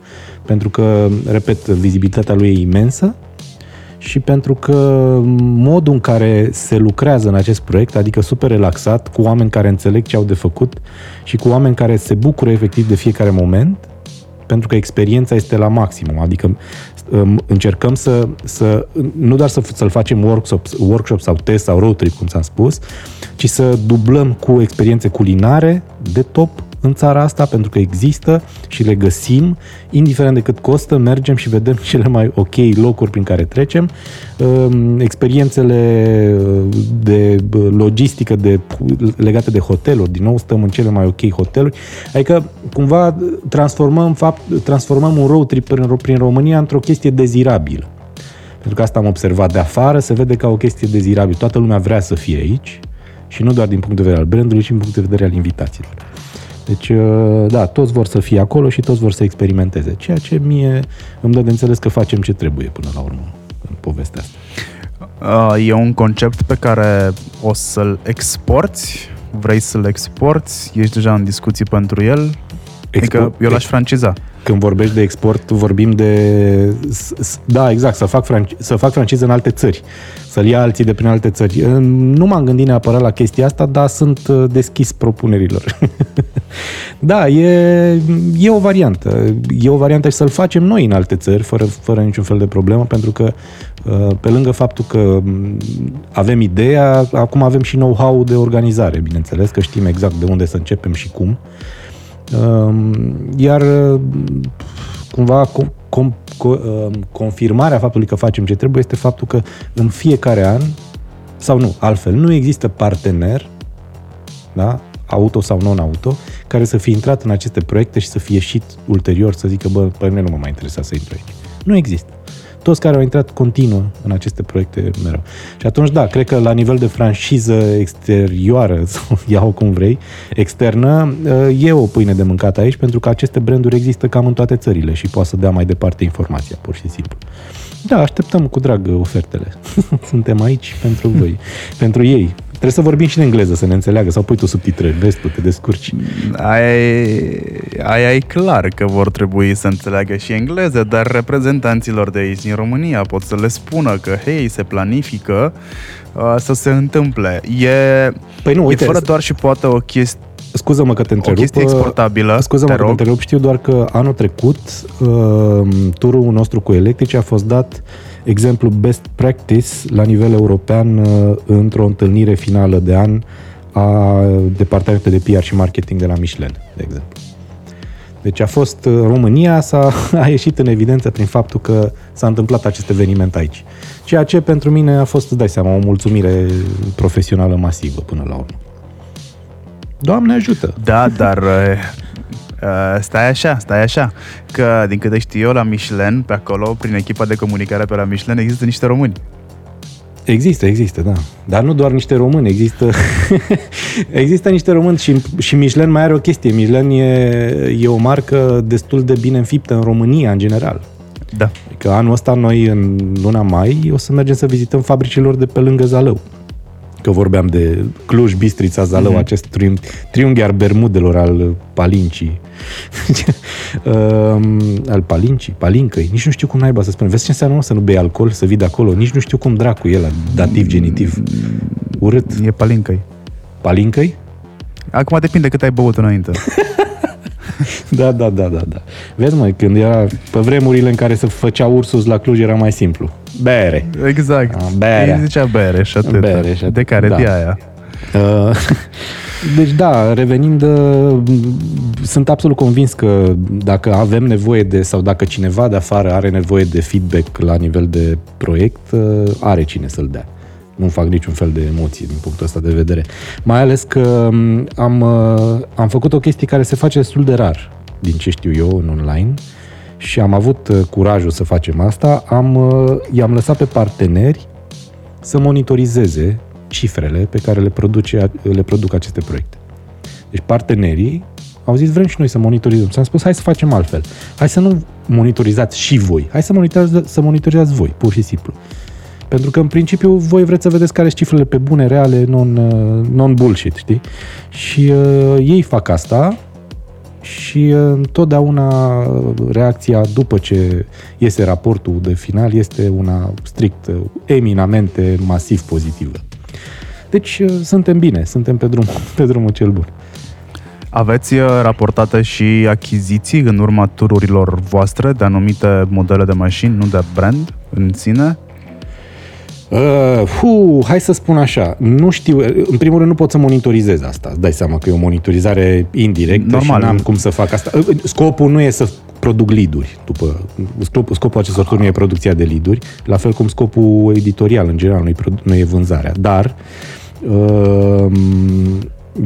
Pentru că, repet, vizibilitatea lui e imensă și pentru că modul în care se lucrează în acest proiect, adică super relaxat, cu oameni care înțeleg ce au de făcut și cu oameni care se bucură efectiv de fiecare moment, pentru că experiența este la maximum, adică încercăm să nu doar să-l facem workshop sau test sau road trip, cum ți-am spus, ci să dublăm cu experiențe culinare de top în țara asta, pentru că există și le găsim, indiferent de cât costă, mergem și vedem cele mai ok locuri prin care trecem. Experiențele de logistică legate de hoteluri, din nou stăm în cele mai ok hoteluri, adică cumva transformăm un road trip prin România într-o chestie dezirabilă. Pentru că asta am observat de afară, se vede ca o chestie dezirabilă. Toată lumea vrea să fie aici și nu doar din punct de vedere al brandului, ci din punct de vedere al invitațiilor. Deci, da, toți vor să fie acolo și toți vor să experimenteze, ceea ce mie îmi dă de înțeles că facem ce trebuie până la urmă în povestea asta. E un concept pe care o să-l exporți? Vrei să-l exporți? Ești deja în discuții pentru el? Adică eu l-aș franciza. Când vorbești de export, vorbim de... Da, exact, să fac franciză în alte țări, să-l ia alții de prin alte țări. Nu m-am gândit neapărat la chestia asta, dar sunt deschis propunerilor. Da, e o variantă. E o variantă și să-l facem noi în alte țări, fără niciun fel de problemă, pentru că pe lângă faptul că avem ideea, acum avem și know-how de organizare, bineînțeles, că știm exact de unde să începem și cum. Iar cumva confirmarea faptului că facem ce trebuie este faptul că în fiecare an, sau nu, altfel, nu există partener, da, auto sau non-auto, care să fie intrat în aceste proiecte și să fie ieșit ulterior să zică, bă, pe mine nu mă mai interesa să intru aici. Nu există. toți care au intrat continuu în aceste proiecte mereu. Și atunci, da, cred că la nivel de franciză exterioară, sau iau cum vrei, externă, e o pâine de mâncat aici, pentru că aceste branduri există cam în toate țările și poate să dea mai departe informația, pur și simplu. Da, așteptăm cu drag ofertele. Suntem aici pentru voi, pentru ei. Trebuie să vorbim și în engleză, să ne înțeleagă, sau pui tu subtitrări, vezi tu, te descurci. Aia e clar că vor trebui să înțeleagă și engleză, dar reprezentanților de aici din România pot să le spună că, hei, se planifică să se întâmple. Păi nu, uite, e fără doar și poate o chestie. Scuză-mă că te întrerup. O chestie exportabilă. Scuză-mă că te întrerup, știu doar că anul trecut turul nostru cu electrice a fost dat exemplu best practice la nivel european într-o întâlnire finală de an a departamentului de PR și marketing de la Michelin, de exemplu. Deci a fost România, a ieșit în evidență prin faptul că s-a întâmplat acest eveniment aici. Ceea ce pentru mine a fost, îți dai seama, o mulțumire profesională masivă până la urmă. Doamne ajută! Da, dar stai așa, că din câte știu eu, la Michelin, pe acolo, prin echipa de comunicare pe la Michelin, există niște români. Există, da. Dar nu doar niște români, există niște români și Michelin mai are o chestie. Michelin e o marcă destul de bine înfiptă în România, în general. Da. Că anul ăsta noi, în luna mai, o să mergem să vizităm fabricile lor de pe lângă Zalău. Că vorbeam de Cluj, Bistrița, Zalău, acest triunghi al bermudelor al palincii. Al palincii, palincăi, nici nu știu cum naiba să spun. Vezi ce înseamnă să nu bei alcool, să vii de acolo? Nici nu știu cum dracu e la dativ, genitiv. Urât. E palincăi. Palincăi? Acum depinde cât ai băut înainte. Da. Vezi, mă, când era pe vremurile în care se făcea Ursus la Cluj era mai simplu. Bere. Exact. Bere. Îi zicea bere și atât. De care da. De aia. Deci da, revenind, sunt absolut convins că dacă avem nevoie de, sau dacă cineva de afară are nevoie de feedback la nivel de proiect, are cine să-l dea. Nu fac niciun fel de emoții din punctul ăsta de vedere. Mai ales că am făcut o chestie care se face destul de rar, din ce știu eu, în online, și am avut curajul să facem asta. I-am lăsat pe parteneri să monitorizeze cifrele pe care le produc aceste proiecte. Deci partenerii au zis, vrem și noi să monitorizăm. Și am spus, hai să facem altfel. Hai să nu monitorizați și voi. Hai să monitorizați voi, pur și simplu. Pentru că, în principiu, voi vreți să vedeți care sunt cifrele pe bune, reale, non-bullshit, știi? Și ei fac asta și întotdeauna reacția după ce iese raportul de final este una strict, eminamente, masiv pozitivă. Deci suntem bine, suntem pe drumul cel bun. Aveți raportate și achiziții în urma tururilor voastre de anumite modele de mașini, nu de brand în sine? Hai să spun așa, nu știu, în primul rând nu pot să monitorizez asta, îți dai seama că e o monitorizare indirectă. Normal. Și n-am cum să fac asta. Scopul nu e să produc lead-uri, scopul acestor tururi nu e producția de lead-uri, la fel cum scopul editorial în general nu e vânzarea, dar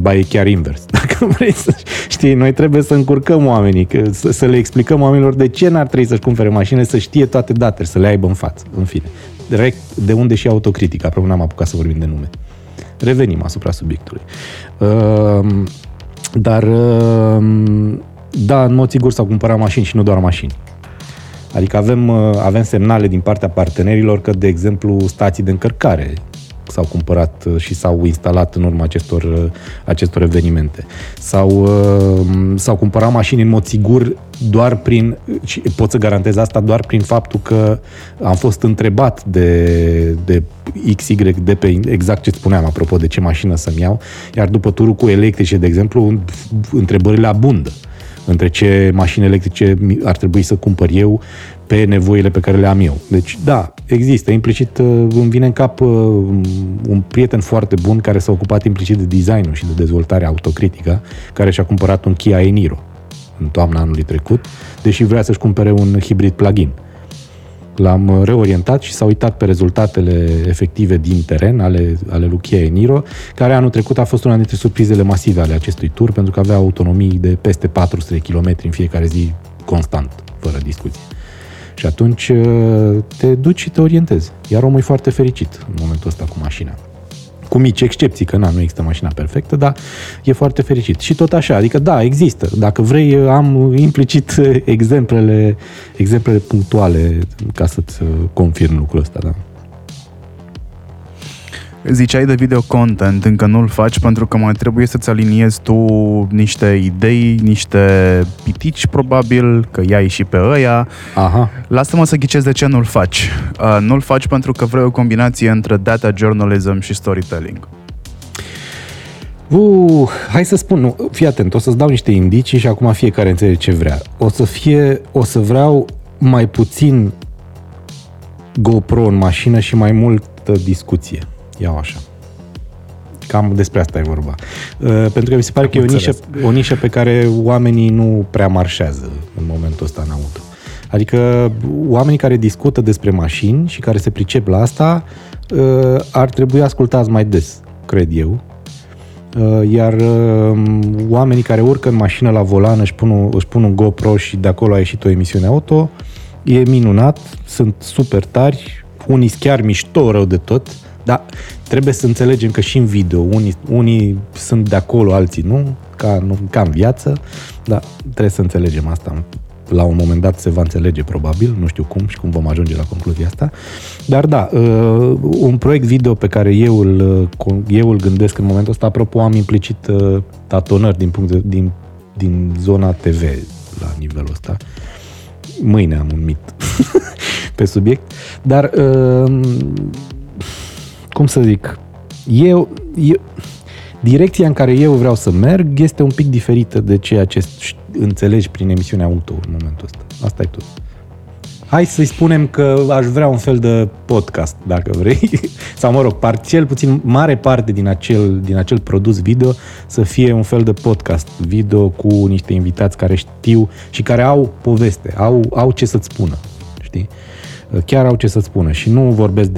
e chiar invers. Dacă vrei să știi, noi trebuie să încurcăm oamenii, să le explicăm oamenilor de ce n-ar trebui să-și cumpere mașină, să știe toate datele, să le aibă în față, în fine. De unde și autocritica, apropo, n-am apucat să vorbim de nume. Revenim asupra subiectului. Dar, da, în mod sigur s-au cumpărat mașini și nu doar mașini. Adică avem semnale din partea partenerilor că, de exemplu, stații de încărcare s-au cumpărat și s-au instalat în urma acestor evenimente. S-au cumpărat mașini în mod sigur doar prin, și pot să garantez asta doar prin faptul că am fost întrebat de XY, de pe exact ce spuneam apropo de ce mașină să-mi iau, iar după turul cu electrice, de exemplu, întrebările abundă între ce mașini electrice ar trebui să cumpăr eu pe nevoile pe care le am eu. Deci, da, există. Implicit îmi vine în cap un prieten foarte bun care s-a ocupat implicit de design-ul și de dezvoltarea autocritică, care și-a cumpărat un Kia A-Niro în toamna anului trecut, deși vrea să-și cumpere un hibrid plug-in. L-am reorientat și s-a uitat pe rezultatele efective din teren ale lui Kia A-Niro, care anul trecut a fost una dintre surprizele masive ale acestui tur, pentru că avea autonomii de peste 400 km în fiecare zi constant, fără discuții. Și atunci te duci și te orientezi. Iar omul e foarte fericit în momentul ăsta cu mașina. Cu mici excepții, că nu există mașina perfectă, dar e foarte fericit. Și tot așa, adică da, există. Dacă vrei, am implicit exemplele punctuale ca să-ți confirm lucrul ăsta, da. Ziceai de video content, încă nu-l faci pentru că mai trebuie să-ți aliniezi tu niște idei, niște pitici probabil, că i-ai și pe ăia. Aha. Lasă-mă să ghicez de ce nu-l faci. Nu-l faci pentru că vrei o combinație între data journalism și storytelling. Hai să spun, nu, fii atent, o să-ți dau niște indicii și acum fiecare înțelege ce vrea. O să vreau mai puțin GoPro în mașină și mai multă discuție. Iau așa. Cam despre asta e vorba. Pentru că mi se pare că e o nișă pe care oamenii nu prea marșează în momentul ăsta în auto. Adică oamenii care discută despre mașini și care se pricep la asta ar trebui ascultați mai des, cred eu. Iar oamenii care urcă în mașină la volan își pun un GoPro și de acolo a ieșit o emisiune auto, e minunat, sunt super tari, unii chiar mișto rău de tot. Dar trebuie să înțelegem că și în video unii sunt de acolo, alții nu, ca în viață, dar trebuie să înțelegem asta. La un moment dat se va înțelege probabil, nu știu cum și cum vom ajunge la concluzia asta. Dar da, un proiect video pe care eu îl gândesc în momentul ăsta, apropo, am implicit tatonări din zona TV la nivelul ăsta. Mâine am un mit pe subiect, dar cum să zic, direcția în care eu vreau să merg este un pic diferită de ceea ce înțelegi prin emisiunea auto în momentul ăsta. Asta e tot. Hai să-i spunem că aș vrea un fel de podcast, dacă vrei, sau mă rog, parțial, puțin mare parte din acel produs video să fie un fel de podcast video cu niște invitați care știu și care au poveste, au ce să-ți spună, știi? Chiar au ce să-ți spună și nu vorbesc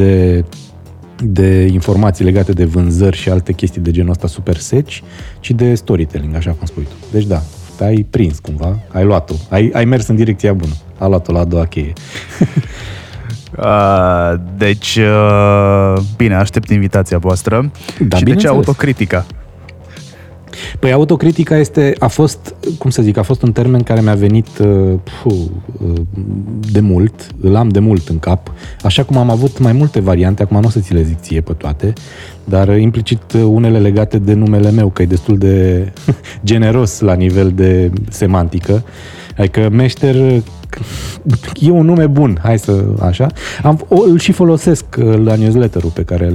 de informații legate de vânzări și alte chestii de genul ăsta super seci, ci de storytelling, așa cum spui tu. Deci da, te-ai prins cumva, ai luat-o, ai mers în direcția bună, a luat-o la a doua cheie. Deci, bine, aștept invitația voastră. Da, și de ce autocritica? Păi autocritica a fost un termen care mi-a venit de mult, îl am de mult în cap, așa cum am avut mai multe variante, acum nu o să ți le zic ție pe toate, dar implicit unele legate de numele meu, că e destul de generos la nivel de semantică, adică Meșter e un nume bun, hai să așa, îl și folosesc la newsletter-ul pe care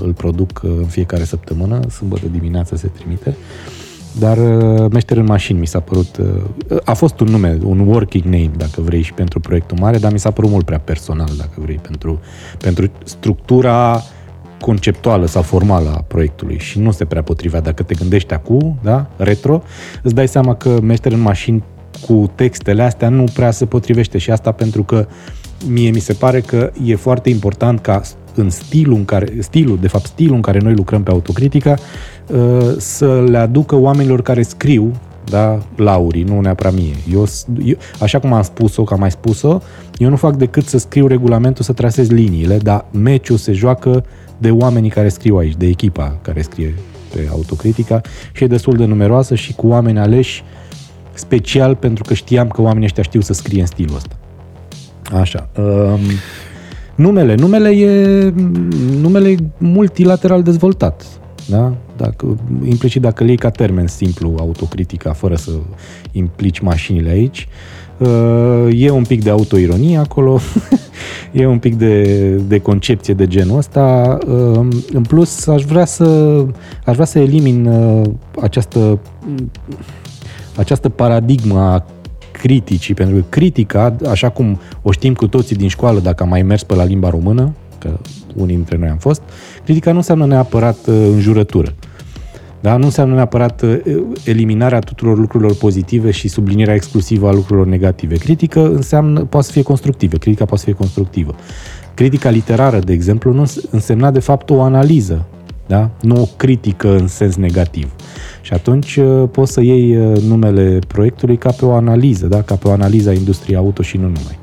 îl produc în fiecare săptămână, sâmbătă dimineața se trimite, dar Meșter în mașini mi s-a părut, a fost un nume, un working name dacă vrei și pentru proiectul mare, dar mi s-a părut mult prea personal dacă vrei pentru structura conceptuală sau formală a proiectului și nu se prea potrivea. Dacă te gândești acum, da, retro, îți dai seama că Meșter în mașini cu textele astea nu prea se potrivește și asta pentru că mie mi se pare că e foarte important ca în stilul în care noi lucrăm pe autocritica să le aducă oamenilor care scriu, da, laurii, nu neapărat mie. Eu, așa cum am spus-o, că am mai spus-o, eu nu fac decât să scriu regulamentul, să trasez liniile, dar meciul se joacă de oamenii care scriu aici, de echipa care scrie pe autocritica și e destul de numeroasă și cu oameni aleși special pentru că știam că oamenii ăștia știu să scrie în stilul ăsta. Așa. Numele e multilateral dezvoltat. Da? Implicit dacă le iei ca termen simplu autocritica fără să implici mașinile aici, e un pic de autoironie acolo, e un pic de concepție de genul ăsta. În plus, aș vrea să elimin această paradigmă a criticii, pentru că critica, așa cum o știm cu toții din școală, dacă am mai mers pe la limba română, că unii dintre noi am fost, critica nu înseamnă neapărat înjurătură. Da? Nu înseamnă neapărat eliminarea tuturor lucrurilor pozitive și sublinierea exclusivă a lucrurilor negative. Critică înseamnă, poate să fie constructivă, critica poate să fie constructivă. Critica literară, de exemplu, nu însemna de fapt o analiză, da? Nu o critică în sens negativ. Și atunci poți să iei numele proiectului ca pe o analiză, da? Ca pe o analiză a industriei auto și nu numai.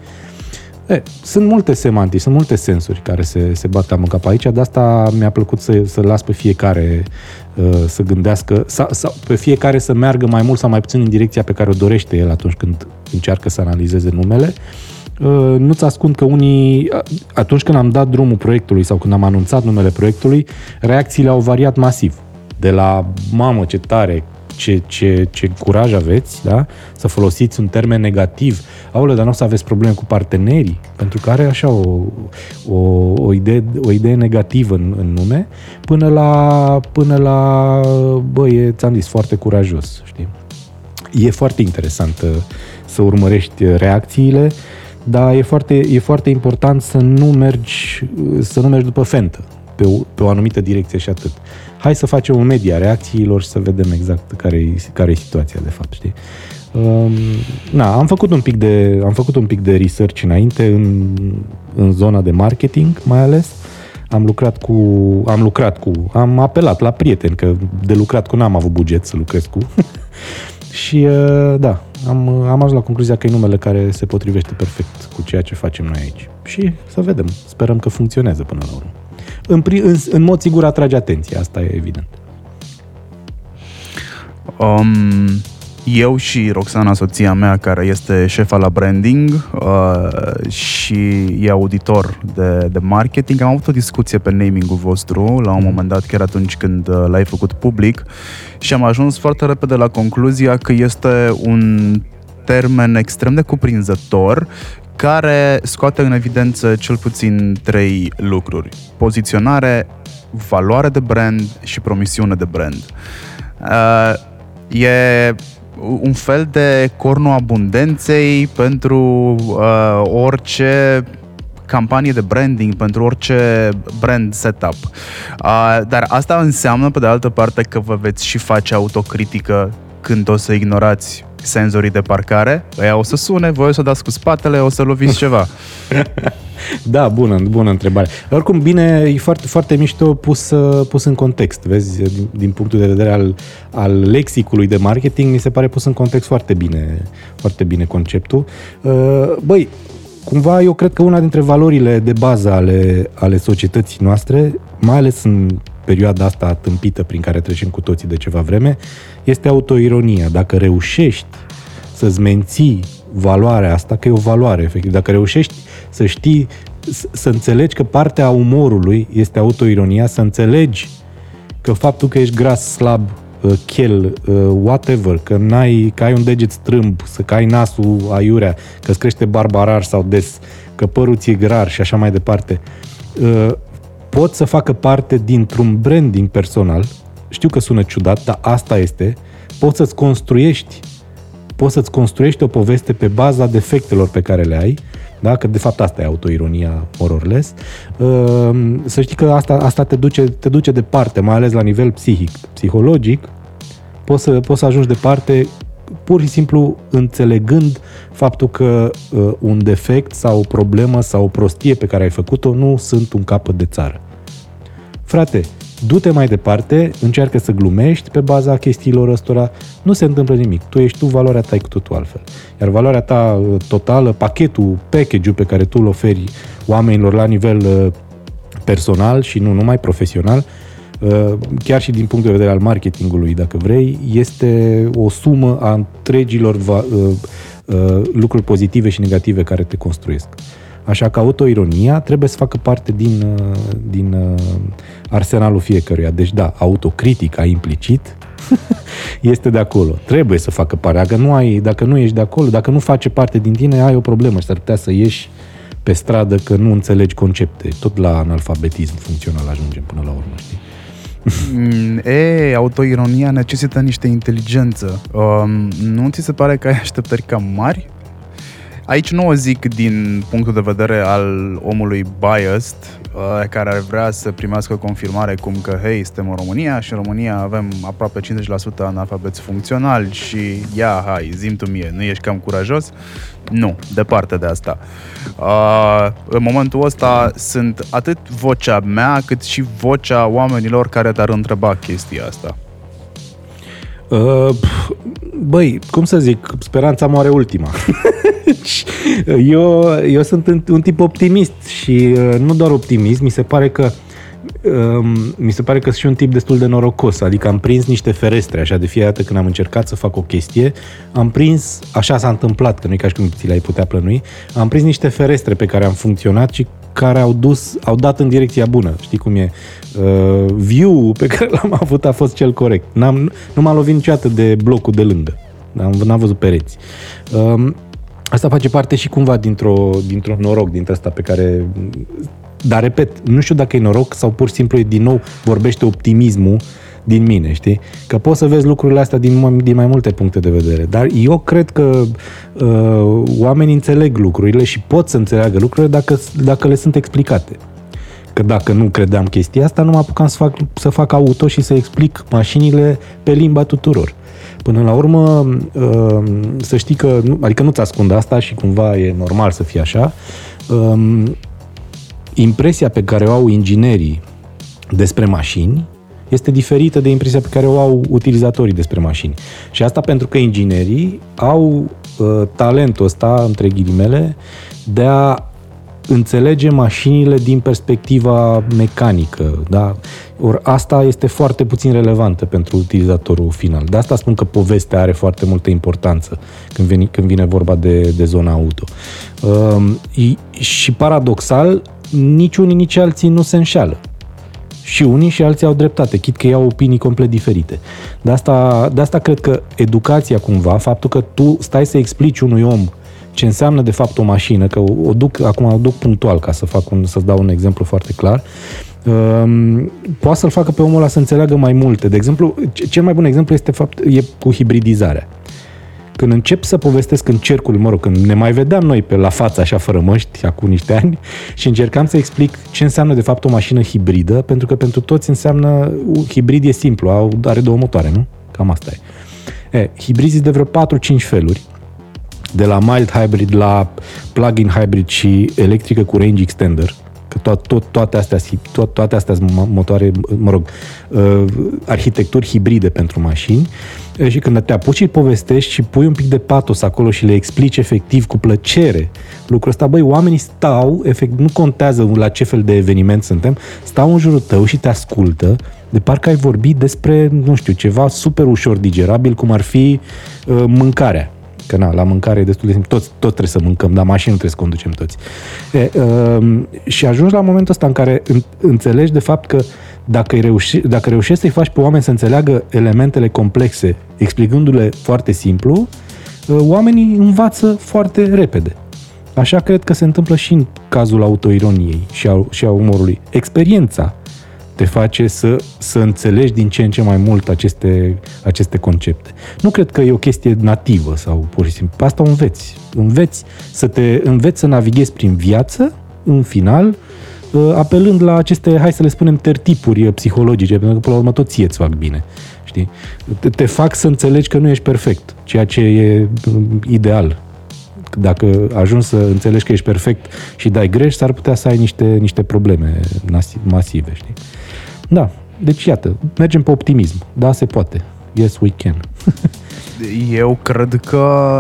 Sunt multe semantici, sunt multe sensuri care se bat cam în cap aici, de asta mi-a plăcut să las pe fiecare să gândească, sau pe fiecare să meargă mai mult sau mai puțin în direcția pe care o dorește el atunci când încearcă să analizeze numele. Nu-ți ascund că unii, atunci când am dat drumul proiectului sau când am anunțat numele proiectului, reacțiile au variat masiv. De la, mamă, ce tare, ce curaj aveți, da? Să folosiți un termen negativ. Aoleu, dar nu o să aveți probleme cu partenerii, pentru că are așa o idee negativă în nume, până la băie, ți-am zis, foarte curajos, știi? E foarte interesant să urmărești reacțiile, dar e foarte important să nu mergi după fentă, pe o anumită direcție și atât. Hai să facem o medie a reacțiilor și să vedem exact care e situația de fapt, știi? Am făcut un pic de research înainte în zona de marketing, mai ales. Am apelat la prieteni, că de lucrat cu n-am avut buget să lucrez cu. Și da, am ajuns la concluzia că e numele care se potrivește perfect cu ceea ce facem noi aici. Și să vedem, sperăm că funcționează până la urmă. În mod sigur atrage atenția, asta e evident. Eu și Roxana, soția mea, care este șefa la branding și e auditor de marketing, am avut o discuție pe naming-ul vostru la un moment dat, chiar atunci când l-ai făcut public, și am ajuns foarte repede la concluzia că este un termen extrem de cuprinzător care scoate în evidență cel puțin trei lucruri: poziționare, valoare de brand și promisiune de brand. E un fel de cornul abundenței pentru orice campanie de branding, pentru orice brand setup. Dar asta înseamnă, pe de altă parte, că vă veți și face autocritică când o să ignorați senzorii de parcare. Aia o să sune, voi o să dați cu spatele, o să loviți ceva. Da, bună întrebare. Oricum, bine, e foarte, foarte mișto pus în context. Vezi, din punctul de vedere al lexicului de marketing, mi se pare pus în context foarte bine conceptul. Băi, cumva eu cred că una dintre valorile de bază ale societății noastre, mai ales în perioada asta tâmpită prin care trecem cu toții de ceva vreme, este autoironia. Dacă reușești să-ți menții valoarea asta, că e o valoare, efectiv, dacă reușești să știi, să înțelegi că partea umorului este autoironia, să înțelegi că faptul că ești gras, slab, chel, whatever, că ai un deget strâmb, că ai nasul aiurea, că îți crește barba rar sau des, că părul ți-e grar și așa mai departe, pot să facă parte dintr-un branding personal. Știu că sună ciudat, dar asta este. Poți să-ți construiești o poveste pe baza defectelor pe care le ai, da? Că de fapt asta e autoironia, more or less. Să știi că asta te duce departe, mai ales la nivel psihic, psihologic. Poți să ajungi departe pur și simplu înțelegând faptul că un defect sau o problemă sau o prostie pe care ai făcut-o nu sunt un capăt de țară. Frate, du-te mai departe, încearcă să glumești pe baza chestiilor ăstora, nu se întâmplă nimic. Tu ești tu, valoarea ta e cu totul altfel. Iar valoarea ta totală, package-ul pe care tu îl oferi oamenilor la nivel personal și nu numai profesional, chiar și din punct de vedere al marketingului, dacă vrei, este o sumă a întregilor lucruri pozitive și negative care te construiesc. Așa că autoironia trebuie să facă parte din arsenalul fiecăruia. Deci da, autocritica implicit este de acolo. Trebuie să facă parte. Dacă nu ești de acolo, dacă nu face parte din tine, ai o problemă și s-ar putea să ieși pe stradă că nu înțelegi concepte. Tot la analfabetism funcțional ajungem până la urmă, știi? Autoironia necesită niște inteligență. Nu ți se pare că ai așteptări cam mari? Aici nu o zic din punctul de vedere al omului biased, care ar vrea să primească confirmare cum că, hei, suntem în România și în România avem aproape 50% analfabeți funcționali și ia, hai, zi-mi tu mie, nu ești cam curajos? Nu, departe de asta. În momentul ăsta sunt atât vocea mea cât și vocea oamenilor care te-ar întreba chestia asta. băi, cum să zic, speranța moare ultima. Eu sunt un tip optimist și nu doar optimist, mi se pare că sunt și un tip destul de norocos, adică am prins niște ferestre, așa, de fiecare dată când am încercat să fac o chestie, am prins, așa s-a întâmplat, că nu e ca și cum ți le-ai putea plănui, am prins niște ferestre pe care am funcționat și care au dat în direcția bună, știi cum e, view-ul pe care l-am avut a fost cel corect, nu m-am lovit niciodată de blocul de lângă, n-am văzut pereți. Asta face parte și cumva dintr-un noroc, dintre asta pe care... Dar, repet, nu știu dacă e noroc sau pur și simplu din nou vorbește optimismul din mine, știi? Că poți să vezi lucrurile astea din mai multe puncte de vedere. Dar eu cred că oamenii înțeleg lucrurile și pot să înțeleagă lucrurile dacă le sunt explicate. Că dacă nu credeam chestia asta, nu mă apucam să fac auto și să explic mașinile pe limba tuturor. Până la urmă, să știi că... Adică nu-ți ascund asta și cumva e normal să fie așa. Impresia pe care o au inginerii despre mașini este diferită de impresia pe care o au utilizatorii despre mașini. Și asta pentru că inginerii au talentul ăsta, între ghilimele, de a înțelege mașinile din perspectiva mecanică. Da? Or, asta este foarte puțin relevantă pentru utilizatorul final. De asta spun că povestea are foarte multă importanță când vine vorba de zona auto. Și paradoxal, nici unii, nici alții nu se înșeală. Și unii și alții au dreptate, chit că ei au opinii complet diferite. De asta cred că educația cumva, faptul că tu stai să explici unui om ce înseamnă de fapt o mașină, că o duc punctual ca să fac să-ți dau un exemplu foarte clar, poate să-l facă pe omul ăla să înțeleagă mai multe. De exemplu, cel mai bun exemplu e cu hibridizarea. Când încep să povestesc în cercul, când ne mai vedeam noi pe la față așa fără măști, acum niște ani, și încercam să explic ce înseamnă de fapt o mașină hibridă, pentru că pentru toți înseamnă, hibrid e simplu, are două motoare, nu? Cam asta e. Hibrizii de vreo 4-5 feluri, de la mild hybrid la plug-in hybrid și electrică cu range extender, că toate astea sunt motoare, arhitecturi hibride pentru mașini. Și când te apuci și povestești și pui un pic de patos acolo și le explici efectiv cu plăcere lucrul ăsta, băi, oamenii stau, efectiv, nu contează la ce fel de eveniment suntem, stau în jurul tău și te ascultă, de parcă ai vorbit despre, nu știu, ceva super ușor digerabil, cum ar fi mâncarea. Că na, la mâncare e destul de simplu, tot trebuie să mâncăm, dar mașină trebuie să conducem toți. Și ajungi la momentul ăsta în care înțelegi de fapt că dacă reușești să-i faci pe oameni să înțeleagă elementele complexe, explicându-le foarte simplu, oamenii învață foarte repede. Așa cred că se întâmplă și în cazul autoironiei și a umorului. Experiența te face să înțelegi din ce în ce mai mult aceste concepte. Nu cred că e o chestie nativă sau pur și simplu. Asta o înveți. Înveți să navighezi prin viață, în final, apelând la aceste, hai să le spunem, tertipuri psihologice, pentru că, până la urmă, tot ție îți fac bine. Știi? Te fac să înțelegi că nu ești perfect, ceea ce e ideal. Dacă ajungi să înțelegi că ești perfect și dai greș, s-ar putea să ai niște probleme masive, știi? Da, deci iată, mergem pe optimism. Da, se poate. Yes, we can. Eu cred că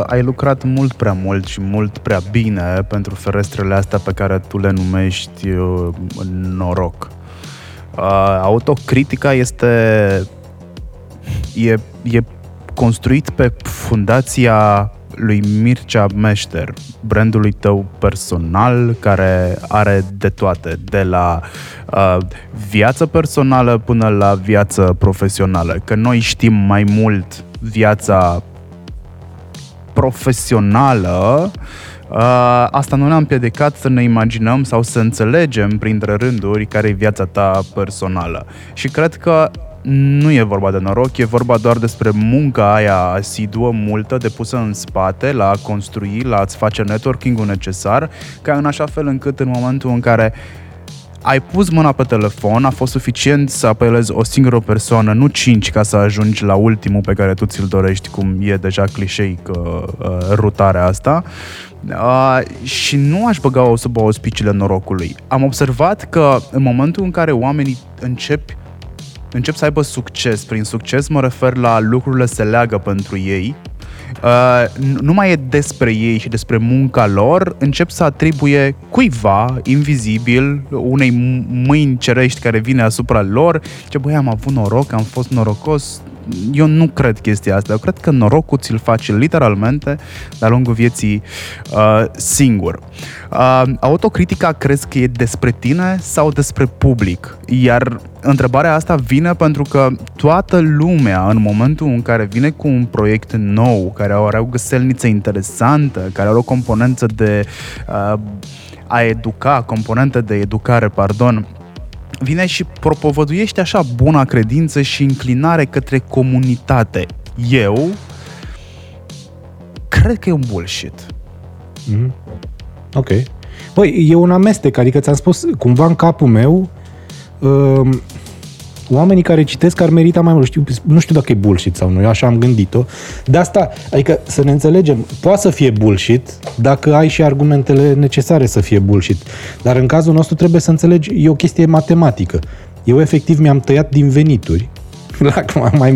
ai lucrat mult prea mult și mult prea bine pentru ferestrele astea pe care tu le numești noroc. Autocritica e construit pe fundația lui Mircea Meșter, brandului tău personal, care are de toate, de la viață personală până la viață profesională. Că noi știm mai mult viața profesională, asta nu ne-a împiedicat să ne imaginăm sau să înțelegem printre rânduri care e viața ta personală. Și cred că nu e vorba de noroc, e vorba doar despre munca aia asiduă, multă, depusă în spate, la a construi, la a-ți face networking-ul necesar, ca în așa fel încât în momentul în care ai pus mâna pe telefon, a fost suficient să apelezi o singură persoană, nu 5, ca să ajungi la ultimul pe care tu ți-l dorești, cum e deja clișeic rutarea asta. Și nu aș băga-o sub auspiciile norocului. Am observat că în momentul în care oamenii încep să aibă succes, prin succes mă refer la lucrurile se leagă pentru ei, nu mai e despre ei și despre munca lor, încep să atribuie cuiva invizibil, unei mâini cerești care vine asupra lor, ce băi, am avut noroc, am fost norocos. Eu nu cred chestia asta, eu cred că norocul ți-l faci literalmente de-a lungul vieții singur. Autocritica crezi că e despre tine sau despre public? Iar întrebarea asta vine pentru că toată lumea, în momentul în care vine cu un proiect nou, care are o găselniță interesantă, care are o componentă de educare, vine și propovăduiește așa buna credință și înclinare către comunitate. Eu cred că e un bullshit. Ok. Băi, e un amestec, adică ți-am spus, cumva în capul meu, oamenii care citesc ar merita mai mult. Nu știu dacă e bullshit sau nu, eu așa am gândit-o. De asta, adică să ne înțelegem, poate să fie bullshit dacă ai și argumentele necesare să fie bullshit. Dar în cazul nostru trebuie să înțelegi, e o chestie matematică. Eu efectiv mi-am tăiat din venituri,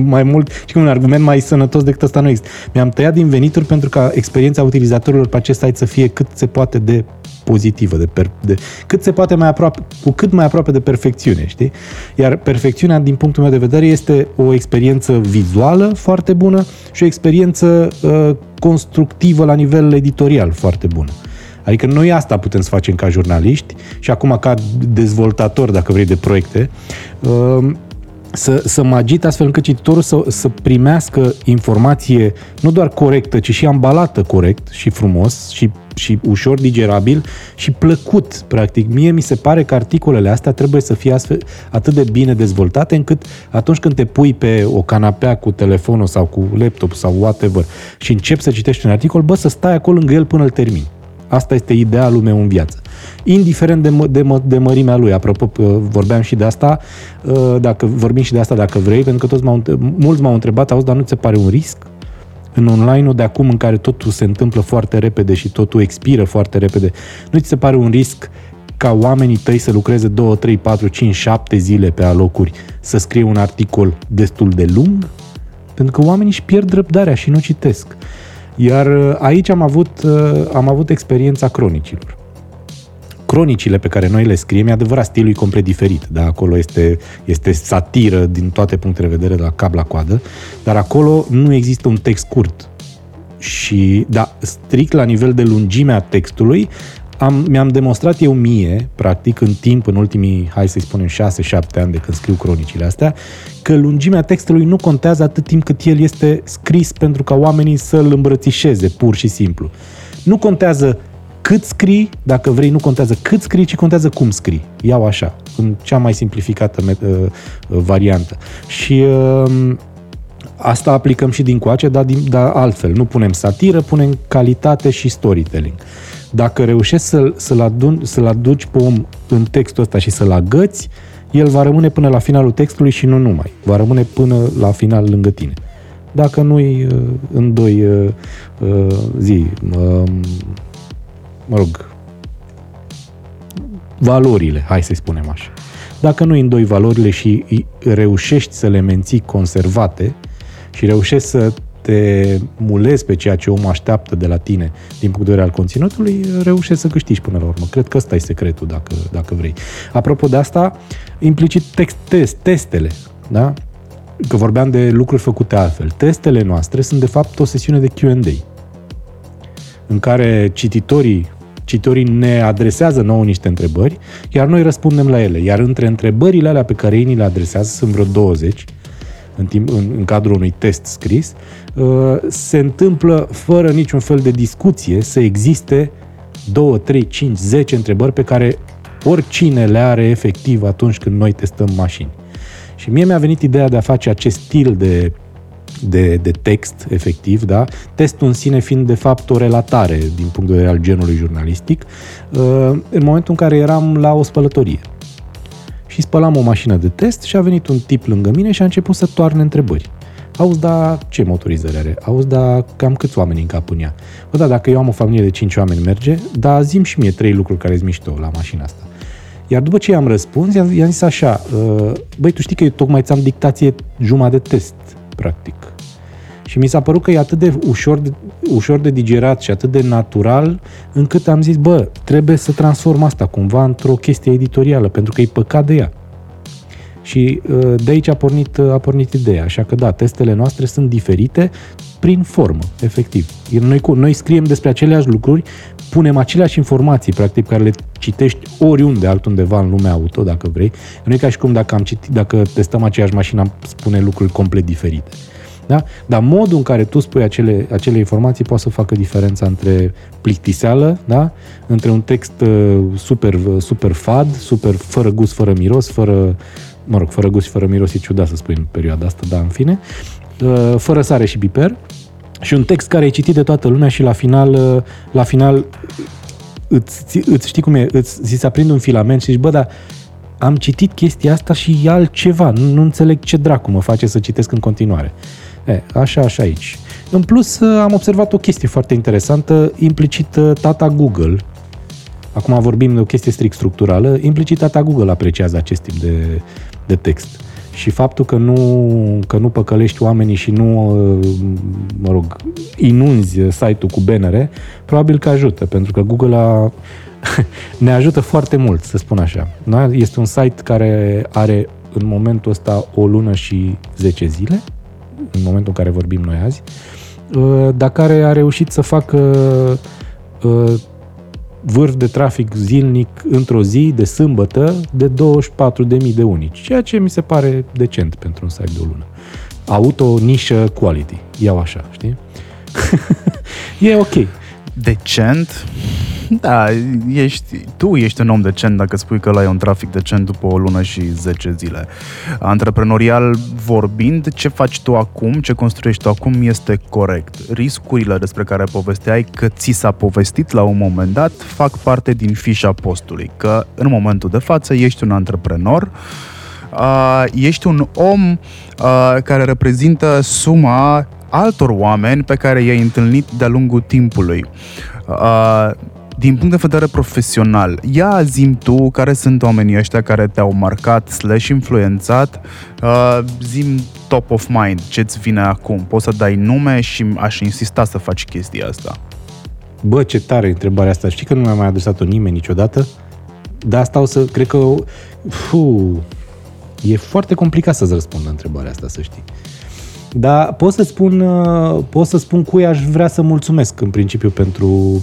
mai mult, și un argument mai sănătos decât ăsta nu există. Mi-am tăiat din venituri pentru ca experiența utilizatorilor pe acest site să fie cât se poate de pozitivă, cât se poate mai aproape, cu cât mai aproape de perfecțiune, știi? Iar perfecțiunea, din punctul meu de vedere, este o experiență vizuală foarte bună și o experiență constructivă la nivel editorial foarte bună. Adică noi asta putem să facem ca jurnaliști și acum ca dezvoltatori, dacă vrei, de proiecte, să mă agit astfel încât cititorul să primească informație nu doar corectă, ci și ambalată corect și frumos și ușor digerabil și plăcut, practic. Mie mi se pare că articolele astea trebuie să fie astfel, atât de bine dezvoltate încât atunci când te pui pe o canapea cu telefonul sau cu laptop sau whatever și începi să citești un articol, bă, să stai acolo lângă el până îl termini. Asta este idealul meu în viață. Indiferent de mărimea lui. Apropo, vorbeam și de asta, dacă vrei, pentru că mulți m-au întrebat, auzi, dar nu ți se pare un risc? În online-ul de acum, în care totul se întâmplă foarte repede și totul expiră foarte repede, nu ți se pare un risc ca oamenii tăi să lucreze 2, 3, 4, 5, 7 zile pe alocuri să scrie un articol destul de lung? Pentru că oamenii își pierd răbdarea și nu citesc. Iar aici am avut experiența cronicilor. Cronicile pe care noi le scriem, e adevărat, stilul e complet diferit, da? Acolo este satiră din toate punctele de vedere, de la cap la coadă, dar acolo nu există un text scurt. Și, da, strict la nivel de lungimea textului, mi-am demonstrat eu mie, practic, în timp, în ultimii, hai să-i spunem, 6-7 ani de când scriu cronicile astea, că lungimea textului nu contează atât timp cât el este scris pentru ca oamenii să-l îmbrățișeze, pur și simplu. Nu contează cât scrii, dacă vrei, nu contează cât scrii, ci contează cum scrii. Iau așa, în cea mai simplificată variantă. Și asta aplicăm și din coace, dar altfel. Nu punem satiră, punem calitate și storytelling. Dacă reușești să-l aduci pe om în textul ăsta și să-l agăți, el va rămâne până la finalul textului și nu numai. Va rămâne până la final lângă tine. Dacă nu-i în doi zile, valorile, hai să-i spunem așa. Dacă nu-i în doi valorile și reușești să le menții conservate și reușești să te mulezi pe ceea ce omul așteaptă de la tine din punct de vedere al conținutului, reușești să câștigi până la urmă. Cred că ăsta e secretul, dacă vrei. Apropo de asta, implicit testele, da? Că vorbeam de lucruri făcute altfel. Testele noastre sunt de fapt o sesiune de Q&A în care cititorii ne adresează nouă niște întrebări, iar noi răspundem la ele. Iar între întrebările alea pe care ei ni le adresează, sunt vreo 20, în cadrul unui test scris, se întâmplă fără niciun fel de discuție să existe 2, 3, 5, 10 întrebări pe care oricine le are efectiv atunci când noi testăm mașini. Și mie mi-a venit ideea de a face acest stil de text, efectiv, da? Testul în sine fiind de fapt o relatare din punct de vedere al genului jurnalistic, în momentul în care eram la o spălătorie. Și spălam o mașină de test și a venit un tip lângă mine și a început să toarne întrebări. Auzi, da, ce motorizare are? Auzi, da, cam câți oameni în cap în ea? Bă, da, dacă eu am o familie de 5 oameni merge, dar zi-mi și mie 3 lucruri care-s mișto la mașina asta. Iar după ce i-am răspuns, i-am zis așa, băi, tu știi că eu tocmai ți-am dictat jumătate de test, practic. Și mi s-a părut că e atât de ușor de digerat și atât de natural, încât am zis, bă, trebuie să transform asta cumva într-o chestie editorială, pentru că e păcat de ea. Și de aici a pornit ideea, așa că da, testele noastre sunt diferite prin formă, efectiv. Noi scriem despre aceleași lucruri, punem aceleași informații, practic, care le citești oriunde, altundeva în lumea auto, dacă vrei. Nu e ca și cum dacă testăm aceeași mașină, am spune lucruri complet diferite. Da? Dar modul în care tu spui acele informații poate să facă diferența între plictiseală, da? Între un text super fad, super fără gust, fără miros, fără gust și fără miros e ciudat să spui în perioada asta, dar în fine, fără sare și piper, și un text care e citit de toată lumea și la final îți știi cum e, îți aprinde un filament și zici, bă, dar am citit chestia asta și e altceva, nu înțeleg ce dracu mă face să citesc în continuare. Așa aici. În plus, am observat o chestie foarte interesantă, implicit tata Google, acum vorbim de o chestie strict structurală, implicit tata Google apreciază acest tip de text. Și faptul că nu păcălești oamenii și nu, inunzi site-ul cu bannere, probabil că ajută, pentru că Google ne ajută foarte mult, să spun așa. Este un site care are în momentul ăsta o lună și 10 zile, în momentul în care vorbim noi azi, dar care a reușit să facă vârf de trafic zilnic într-o zi de sâmbătă de 24.000 de unici, ceea ce mi se pare decent pentru un site de o lună. Auto, nișă, quality. Iau așa, știi? E ok. Decent? Da, tu ești un om decent dacă spui că ai un trafic decent după o lună și 10 zile. Antreprenorial vorbind, ce faci tu acum, ce construiești tu acum este corect. Riscurile despre care povesteai, că ți s-a povestit la un moment dat, fac parte din fișa postului, că în momentul de față ești un antreprenor. Ești un om care reprezintă suma altor oameni pe care i-ai întâlnit de-a lungul timpului. Din punct de vedere profesional, ia zi-mi tu care sunt oamenii ăștia care te-au marcat / influențat, zi-mi top of mind, ce-ți vine acum. Poți să dai nume și aș insista să faci chestia asta. Bă, ce tare întrebarea asta, știi că nu mi-a mai adresat-o nimeni niciodată? Dar asta cred că... e foarte complicat să-ți răspund la întrebarea asta, să știi. Dar pot să spun cui aș vrea să mulțumesc în principiu pentru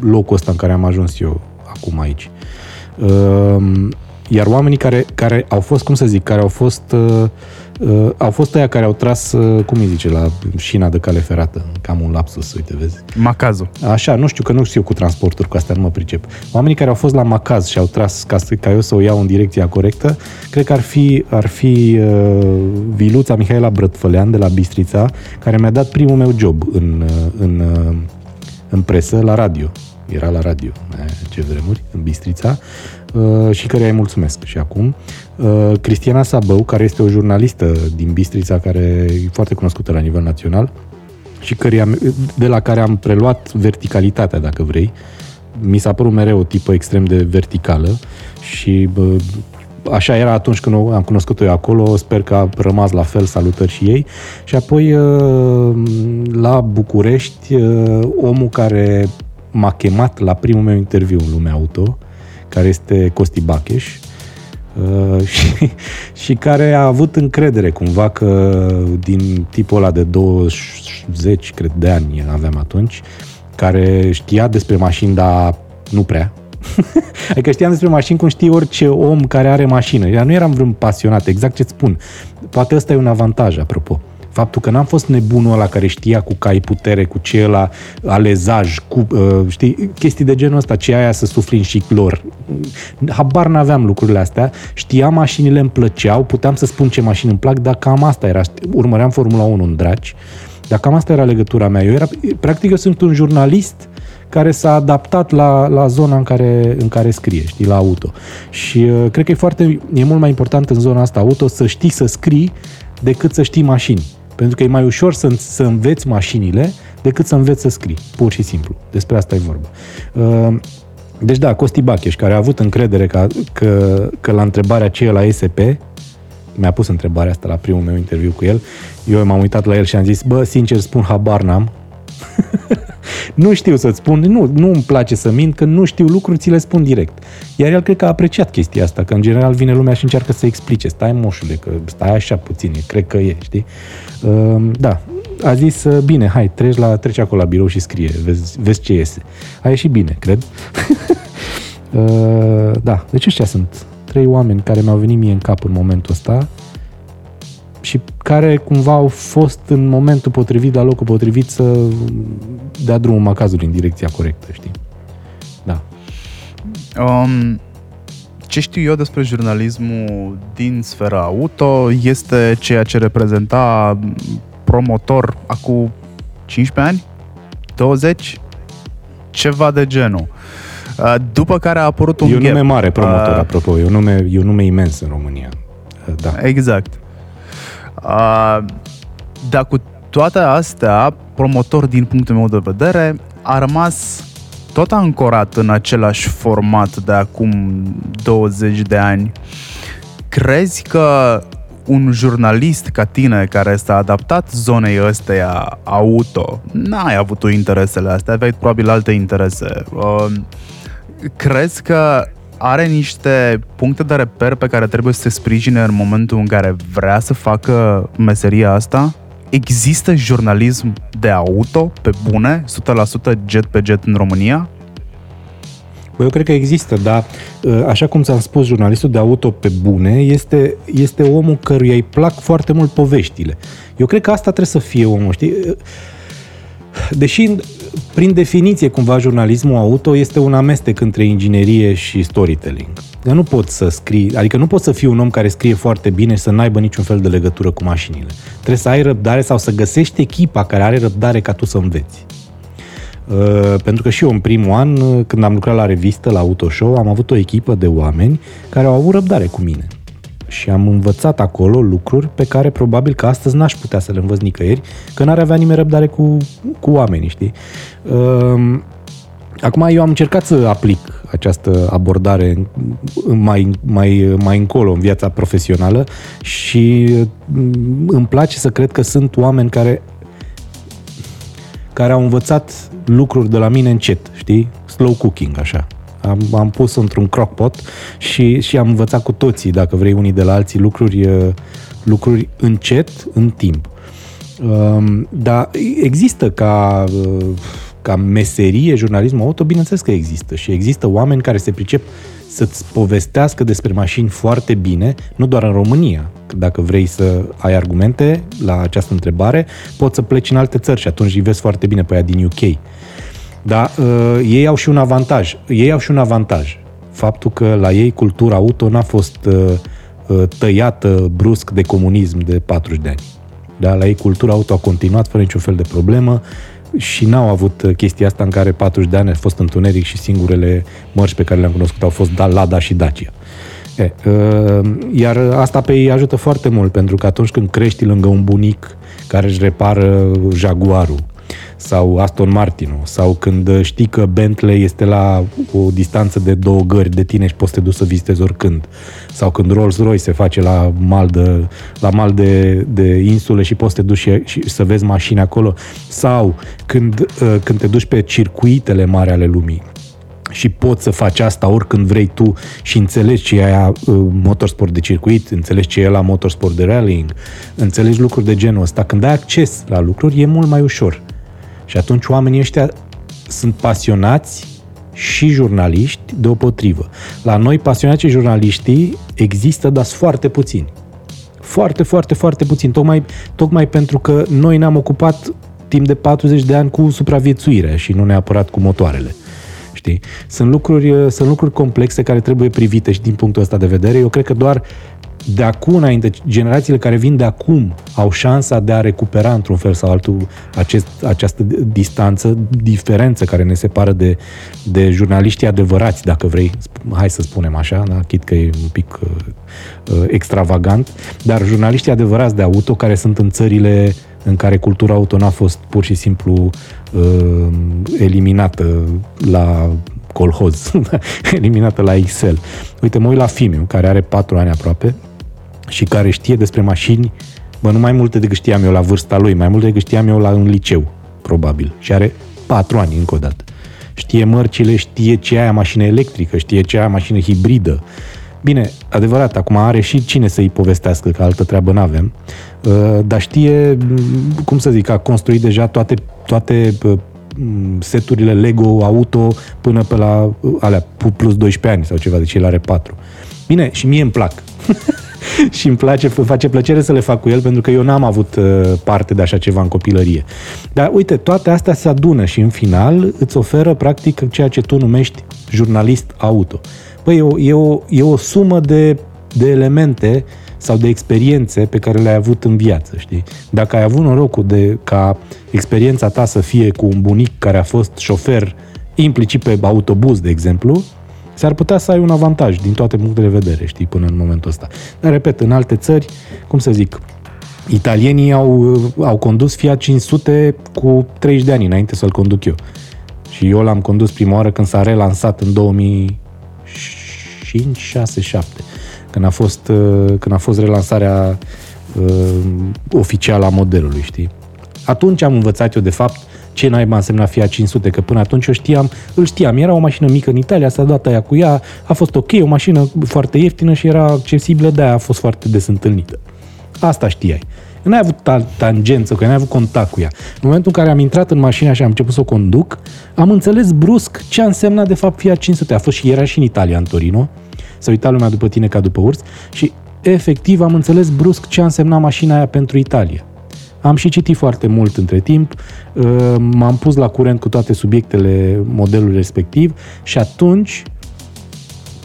locul ăsta în care am ajuns eu acum aici. Iar oamenii care au fost, au fost aia care au tras, la șina de cale ferată. Cam un lapsus, uite, vezi? Macazul. Așa, nu știu, că nu știu eu cu transporturi, cu astea nu mă pricep. Oamenii care au fost la macaz și au tras ca eu să o iau în direcția corectă, cred că ar fi Viluța Mihaela Brătfălean de la Bistrița, care mi-a dat primul meu job în presă, la radio. Era la radio, ce vremuri, în Bistrița, și căreia îi mulțumesc și acum. Cristiana Sabău, care este o jurnalistă din Bistrița, care e foarte cunoscută la nivel național și de la care am preluat verticalitatea, dacă vrei. Mi s-a părut mereu o tipă extrem de verticală și așa era atunci când am cunoscut-o eu acolo, sper că a rămas la fel, salutări și ei. Și apoi la București, omul care m-a chemat la primul meu interviu în lumea auto, care este Costi Bacheș, și care a avut încredere cumva că din tipul ăla de 20, cred, de ani aveam atunci, care știa despre mașini, dar nu prea. Adică știam despre mașini cum știi orice om care are mașină. Eu nu eram vreun pasionat, exact ce-ți spun. Poate ăsta e un avantaj, apropo. Faptul că n-am fost nebunul ăla care știa cu cai putere, cu ce ăla alezaj, cu, știi, chestii de genul ăsta, ce aia să sufli în șiclor. Habar n-aveam lucrurile astea, știam mașinile, îmi plăceau, puteam să spun ce mașini îmi plac, dar cam asta era. Urmăream Formula 1 în Draci, dar cam asta era legătura mea. Practic eu sunt un jurnalist care s-a adaptat la zona în care scrie, știi, la auto. Și cred că e mult mai important în zona asta auto să știi să scrii decât să știi mașini. Pentru că e mai ușor să înveți mașinile decât să înveți să scrii, pur și simplu. Despre asta e vorba. Deci da, Costi Bacheș, care a avut încredere că la întrebarea ce e la SP, mi-a pus întrebarea asta la primul meu interviu cu el. Eu m-am uitat la el și am zis, bă, sincer spun, habar n-am. Nu știu să-ți spun, nu îmi place să mint, că nu știu lucruri, ți le spun direct. Iar el cred că a apreciat chestia asta, că în general vine lumea și încearcă să explice, stai moșule, că stai așa puțin, cred că e, știi? Da, a zis, bine, hai, treci acolo la birou și scrie, vezi ce iese. A ieșit bine, cred. Da, deci ăștia sunt trei oameni care mi-au venit mie în cap în momentul ăsta și care cumva au fost în momentul potrivit, la locul potrivit, să dea drumul macazului în direcția corectă, știi? Da. Ce știu eu despre jurnalismul din sfera auto este ceea ce reprezenta Promotor acum 15 ani, 20, ceva de genul. După care a apărut un gap. E un nume mare, Promotor, apropo, e un nume imens în România. Da. Exact. Dar cu toate astea, Promotor, din punctul meu de vedere, a rămas tot ancorat în același format de acum 20 de ani. Crezi că un jurnalist ca tine care s-a adaptat zonei ăsteia auto, n-ai avut tu interesele astea, aveai probabil alte interese. Crezi că are niște puncte de reper pe care trebuie să se sprijine în momentul în care vrea să facă meseria asta? Există jurnalism de auto, pe bune, 100% jet pe jet în România? Eu cred că există, dar așa cum ți-am spus, jurnalistul de auto pe bune este omul căruia îi plac foarte mult poveștile. Eu cred că asta trebuie să fie omul, știi? Deși, prin definiție, cumva, jurnalismul auto este un amestec între inginerie și storytelling. Eu nu pot să scrii, adică nu pot să fiu un om care scrie foarte bine și să n-aibă niciun fel de legătură cu mașinile. Trebuie să ai răbdare sau să găsești echipa care are răbdare ca tu să înveți. Pentru că și eu în primul an, când am lucrat la revistă, la Autoshow, am avut o echipă de oameni care au avut răbdare cu mine. Și am învățat acolo lucruri pe care probabil că astăzi n-aș putea să le învăț nicăieri, că n-ar avea nimeni răbdare cu oamenii, știi? Acum eu am încercat să aplic această abordare mai încolo în viața profesională și îmi place să cred că sunt oameni care au învățat lucruri de la mine încet, știi? Slow cooking, așa. Am pus într-un crockpot și am învățat cu toții, dacă vrei, unii de la alții, lucruri încet, în timp. Dar există ca meserie jurnalismul auto, bineînțeles că există. Și există oameni care se pricep să-ți povestească despre mașini foarte bine, nu doar în România. Dacă vrei să ai argumente la această întrebare, poți să pleci în alte țări și atunci îi vezi foarte bine pe aia din UK. Dar ei au și un avantaj. Faptul că la ei cultura auto n-a fost tăiată brusc de comunism de 40 de ani. Dar la ei cultura auto a continuat fără niciun fel de problemă și n-au avut chestia asta în care 40 de ani a fost întuneric și singurele mărci pe care le-am cunoscut au fost Lada și Dacia. Iar asta pe ei ajută foarte mult, pentru că atunci când crești lângă un bunic care își repară Jaguarul sau Aston Martinul, sau când știi că Bentley este la o distanță de 2 gări de tine și poți să te duci să vizitezi oricând, sau când Rolls-Royce se face la mal de insule și poți să te duci și să vezi mașini acolo, sau când te duci pe circuitele mari ale lumii și poți să faci asta oricând vrei tu și înțelegi ce e aia motorsport de circuit, înțelegi ce e la motorsport de rallying, înțelegi lucruri de genul ăsta. Când ai acces la lucruri, e mult mai ușor. Și atunci oamenii ăștia sunt pasionați și jurnaliști deopotrivă. La noi, pasionați și jurnaliștii există, dar sunt foarte puțini. Foarte, foarte, foarte puțini. Tocmai pentru că noi ne-am ocupat timp de 40 de ani cu supraviețuirea și nu neapărat cu motoarele. Știi? Sunt lucruri complexe care trebuie privite și din punctul ăsta de vedere. Eu cred că doar de acum înainte, generațiile care vin de acum au șansa de a recupera într-un fel sau altul această diferență care ne separă de jurnaliștii adevărați, dacă vrei, hai să spunem așa, da? Chit că e un pic extravagant, dar jurnaliștii adevărați de auto care sunt în țările în care cultura auto n-a fost pur și simplu eliminată la colhoz, eliminată la Excel. Uite, mă uit la Fimiu, care are 4 ani aproape și care știe despre mașini, nu mai multe decât știam eu la vârsta lui, mai multe decât știam eu în liceu, probabil. Și are 4 ani încă o dată. Știe mărcile, știe ce aia mașină electrică, știe ce aia mașină hibridă. Bine, adevărat, acum are și cine să-i povestească, că altă treabă n-avem, dar știe, cum să zic, a construit deja toate seturile Lego, auto, până pe la alea, plus 12 ani sau ceva, deci el are 4. Bine, și mie îmi plac. Și îmi place, face plăcere să le fac cu el, pentru că eu n-am avut parte de așa ceva în copilărie. Dar uite, toate astea se adună și în final îți oferă practic ceea ce tu numești jurnalist auto. Păi e o sumă de elemente sau de experiențe pe care le-ai avut în viață, știi? Dacă ai avut norocul ca experiența ta să fie cu un bunic care a fost șofer implicit pe autobuz, de exemplu, s-ar putea să ai un avantaj din toate punctele de vedere, știi, până în momentul ăsta. Dar, repet, în alte țări, cum să zic, italienii au condus Fiat 500 cu 30 de ani înainte să-l conduc eu. Și eu l-am condus prima oară când s-a relansat în 2005, 6, 7, când a fost relansarea oficială a modelului, știi? Atunci am învățat eu, de fapt, ce naiba însemna Fiat 500, că până atunci îl știam, era o mașină mică în Italia, s-a dat aia cu ea, a fost ok, o mașină foarte ieftină și era accesibilă, de aia a fost foarte des întâlnită. Asta știai. N-ai avut tangență cu ea, n-ai avut contact cu ea. În momentul în care am intrat în mașină și am început să o conduc, am înțeles brusc ce a însemnat de fapt Fiat 500. Era și în Italia, în Torino, s-a uitat lumea după tine ca după urs și efectiv am înțeles brusc ce a însemnat mașina aia pentru Italia. Am și citit foarte mult între timp, m-am pus la curent cu toate subiectele modelului respectiv și atunci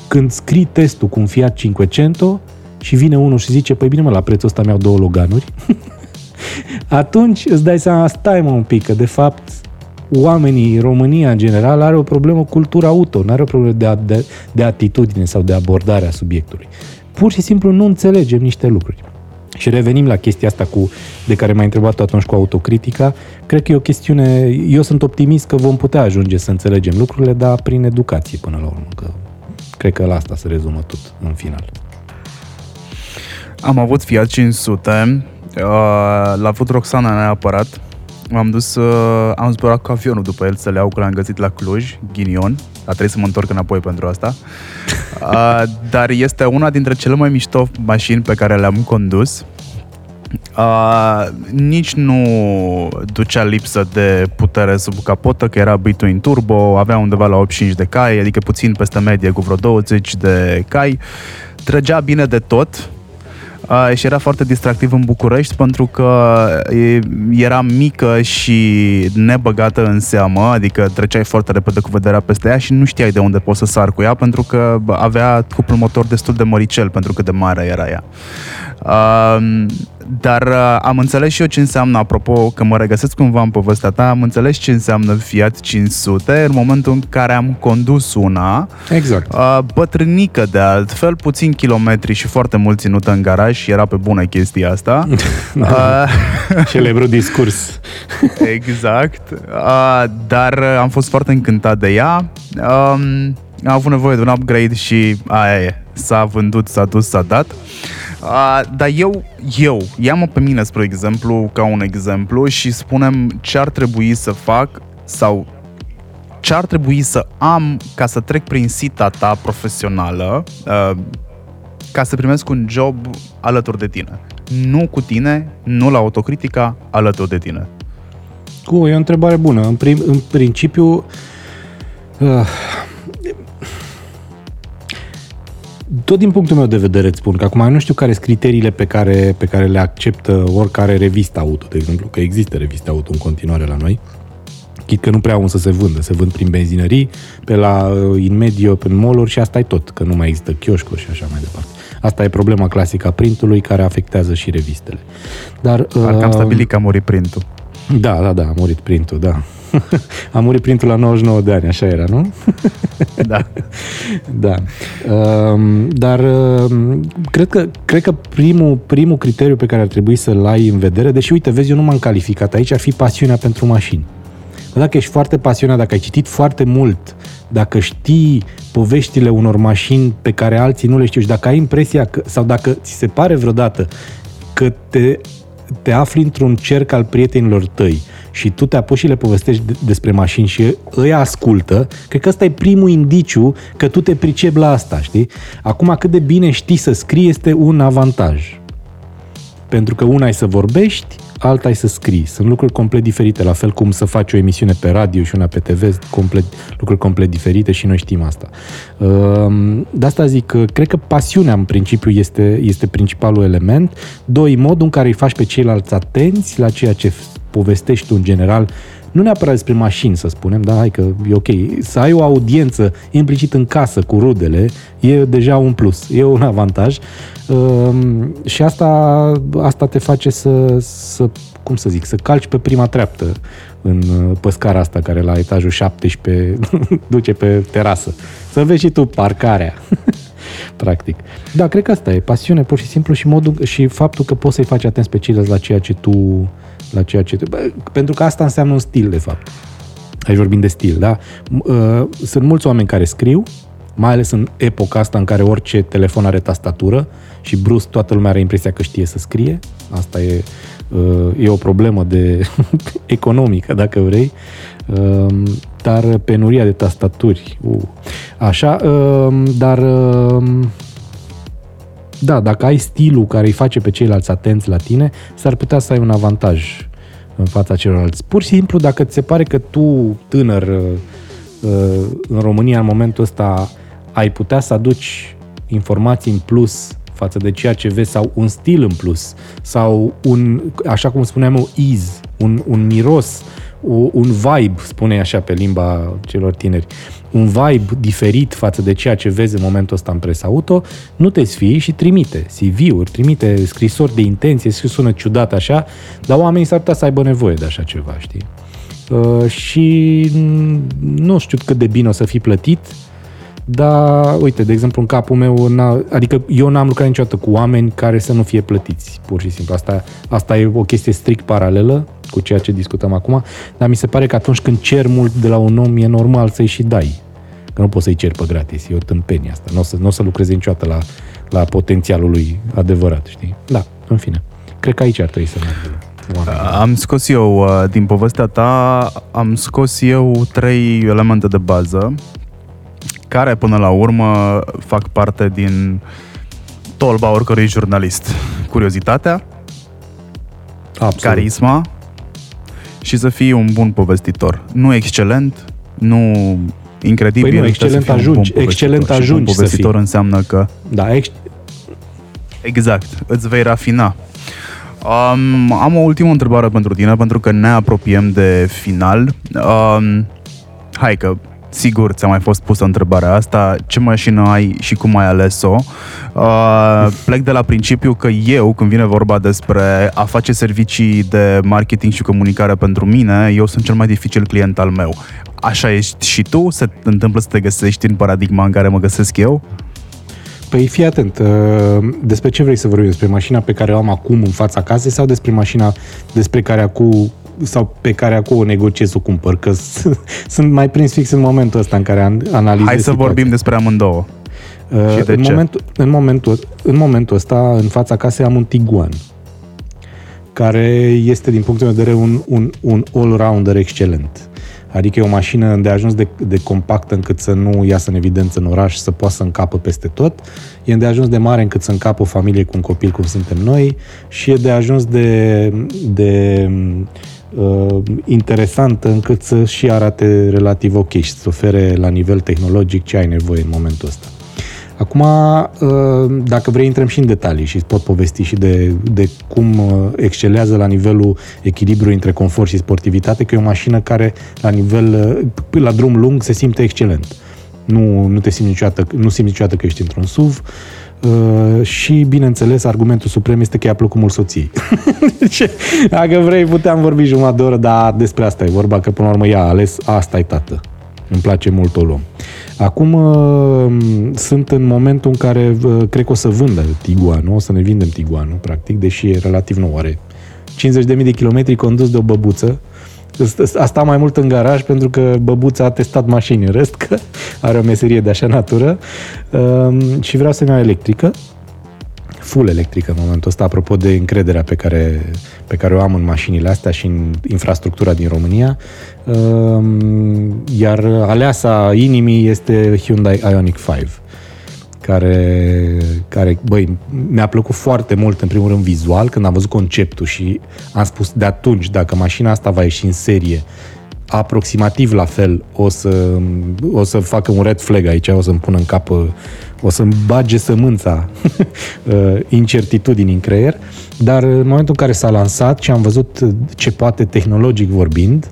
când scrii testul cu un Fiat 500 și vine unul și zice, păi bine mă, la prețul ăsta mi-au 2 Loganuri, atunci îți dai seama, stai mă un pic, că de fapt oamenii, România în general, are o problemă cu cultura auto, nu are o problemă de atitudine sau de abordare a subiectului. Pur și simplu nu înțelegem niște lucruri. Și revenim la chestia asta de care m-ai întrebat atunci cu autocritica. Cred că e o chestiune, eu sunt optimist că vom putea ajunge să înțelegem lucrurile, dar prin educație până la urmă, că cred că la asta se rezumă tot în final. Am avut Fiat 500, l-a avut Roxana neapărat, m-am dus, am zburat cu avionul după el să le iau, că l-am găsit la Cluj, ghinion, dar trebuie să mă întorc înapoi pentru asta. Dar este una dintre cele mai mișto mașini pe care le-am condus. Nici nu ducea lipsă de putere sub capotă, că era bituin turbo, avea undeva la 85 de cai, adică puțin peste medie cu vreo 20 de cai. Trăgea bine de tot. Și era foarte distractiv în București pentru că era mică și nebăgată în seamă, adică treceai foarte repede cu vederea peste ea și nu știai de unde poți să sar cu ea pentru că avea cuplul motor destul de măricel pentru cât de mare era ea. Dar am înțeles și eu ce înseamnă, apropo că mă regăsesc cumva în povestea ta, am înțeles ce înseamnă Fiat 500 în momentul în care am condus una, exact. Bătrânică de altfel, puțin kilometri și foarte mult ținută în garaj și era pe bună chestia asta. Celebru discurs. Exact. Dar am fost foarte încântat de ea. A avut nevoie de un upgrade și aia e. S-a vândut, s-a dus, s-a dat. Dar eu ia-mă pe mine, spre exemplu, ca un exemplu și spunem ce ar trebui să fac sau ce ar trebui să am ca să trec prin sita ta profesională ca să primesc un job alături de tine. Nu cu tine, nu la autocritica, alături de tine. E o întrebare bună. În principiu... Tot din punctul meu de vedere îți spun că acum nu știu care sunt criteriile pe care le acceptă oricare revistă auto, de exemplu, că există reviste auto în continuare la noi, chit că nu prea au să se vândă, se vând prin benzinării, pe la in medio, prin mall-uri și asta e tot, că nu mai există chioșcuri și așa mai departe. Asta e problema clasică a printului care afectează și revistele. Dar am stabilit că a murit printul. Da, a murit printul, da. A murit printul la 99 de ani, așa era, nu? Da. Da. Dar cred că primul criteriu pe care ar trebui să-l ai în vedere, deși uite, vezi, eu nu m-am calificat aici, ar fi pasiunea pentru mașini. Dacă ești foarte pasionat, dacă ai citit foarte mult, dacă știi poveștile unor mașini pe care alții nu le știu și dacă ai impresia că, sau dacă ți se pare vreodată că te afli într-un cerc al prietenilor tăi și tu te apuci și le povestești despre mașini și îi ascultă, cred că ăsta e primul indiciu că tu te pricepi la asta, știi? Acum, cât de bine știi să scrii este un avantaj. Pentru că una e să vorbești, alta e să scrii. Sunt lucruri complet diferite, la fel cum să faci o emisiune pe radio și una pe TV, lucruri complet diferite și noi știm asta. De asta zic, cred că pasiunea în principiu este principalul element. Doi, modul în care îi faci pe ceilalți atenți la ceea ce povestești tu în general, nu neapărat despre mașini, să spunem, dar hai că e ok. Să ai o audiență implicit în casă cu rudele e deja un plus, e un avantaj și asta te face să cum să zic, să calci pe prima treaptă în păscara asta care la etajul 17 duce pe terasă. Să vezi și tu parcarea. Practic. Da, cred că asta e pasiune pur și simplu și modul și faptul că poți să-i faci atenți pe ceilalți la ceea ce tu pentru că asta înseamnă un stil, de fapt. Aici vorbim de stil, da? Sunt mulți oameni care scriu, mai ales în epoca asta în care orice telefon are tastatură și brusc toată lumea are impresia că știe să scrie. Asta e o problemă de economică, dacă vrei. Dar penuria de tastaturi. Așa, dar... Da, dacă ai stilul care îi face pe ceilalți atenți la tine, s-ar putea să ai un avantaj în fața celorlalți. Pur și simplu, dacă ți se pare că tu, tânăr, în România, în momentul ăsta, ai putea să aduci informații în plus față de ceea ce vezi sau un stil în plus sau un, așa cum spuneam eu, ease, un miros, un vibe, spune așa pe limba celor tineri, un vibe diferit față de ceea ce vezi în momentul ăsta în presa auto, nu te sfii și trimite CV-uri, trimite scrisori de intenție, sună ciudat așa, dar oamenii s-ar putea să aibă nevoie de așa ceva, știi? Și nu știu cât de bine o să fii plătit, dar, uite, de exemplu, în capul meu, adică eu n-am lucrat niciodată cu oameni care să nu fie plătiți, pur și simplu. Asta e o chestie strict paralelă cu ceea ce discutăm acum, dar mi se pare că atunci când cer mult de la un om, e normal să-i și dai. Că nu poți să-i ceri pe gratis, e o tâmpenie asta. Nu o să lucrezi niciodată la potențialul lui adevărat, știi? Da, în fine. Cred că aici ar trebui să mergem. Am scos eu, din povestea ta, trei elemente de bază care, până la urmă, fac parte din tolba oricărui jurnalist. Curiozitatea, absolut, carisma și să fii un bun povestitor. Nu excelent, nu incredibil. Păi nu, excelent ajungi. Excelent ajungi un povestitor să înseamnă că... Da, exact, îți vei rafina. Am o ultimă întrebare pentru tine, pentru că ne apropiem de final. Hai că... Sigur, ți-a mai fost pusă întrebarea asta, ce mașină ai și cum ai ales-o. Plec de la principiu că eu, când vine vorba despre a face servicii de marketing și comunicare pentru mine, eu sunt cel mai dificil client al meu. Așa ești și tu? Se întâmplă să te găsești în paradigma în care mă găsesc eu? Păi fii atent, despre ce vrei să vorbim? Despre mașina pe care o am acum în fața casei sau despre mașina despre care acum... sau pe care acum o negociez, o cumpăr, că sunt mai prins fix în momentul ăsta în care analizez. Hai să vorbim despre amândouă. Și de ce? În momentul ăsta, în fața casei, am un Tiguan, care este, din punctul meu de vedere, un all-rounder excelent. Adică e o mașină de ajuns de compactă încât să nu iasă în evidență în oraș, să poată să încapă peste tot. E de ajuns de mare încât să încapă o familie cu un copil cum suntem noi și e de ajuns de interesantă încât să și arate relativ ok și să ofere la nivel tehnologic ce ai nevoie în momentul ăsta. Acum, dacă vrei, intrăm și în detalii și pot povesti și de cum excelează la nivelul echilibrului între confort și sportivitate, că e o mașină care la drum lung se simte excelent. Nu te simți niciodată, nu simți niciodată că ești într-un SUV. Și, bineînțeles, argumentul suprem este că i-a plăcut mult soției. Deci, dacă vrei, puteam vorbi jumătate de oră, dar despre asta e vorba, că până la urmă ea a ales, asta e tată. Îmi place mult, o luăm. Acum sunt în momentul în care cred că o să vândă Tiguanul, o să ne vindem Tiguanul, practic, deși e relativ nou, are 50.000 de kilometri condus de o băbuță A stat mai mult în garaj pentru că băbuța a testat mașini, în rest că are o meserie de așa natură. Și vreau să-mi iau electrică, full electrică în momentul ăsta, apropo de încrederea pe care o am în mașinile astea și în infrastructura din România. Iar aleasa inimii este Hyundai Ioniq 5. Care băi, mi-a plăcut foarte mult, în primul rând, vizual, când am văzut conceptul și am spus de atunci, dacă mașina asta va ieși în serie, aproximativ la fel, o să facă un red flag aici, o să-mi pună în cap, o să-mi bage sămânța incertitudini în creier, dar în momentul în care s-a lansat și am văzut ce poate tehnologic vorbind,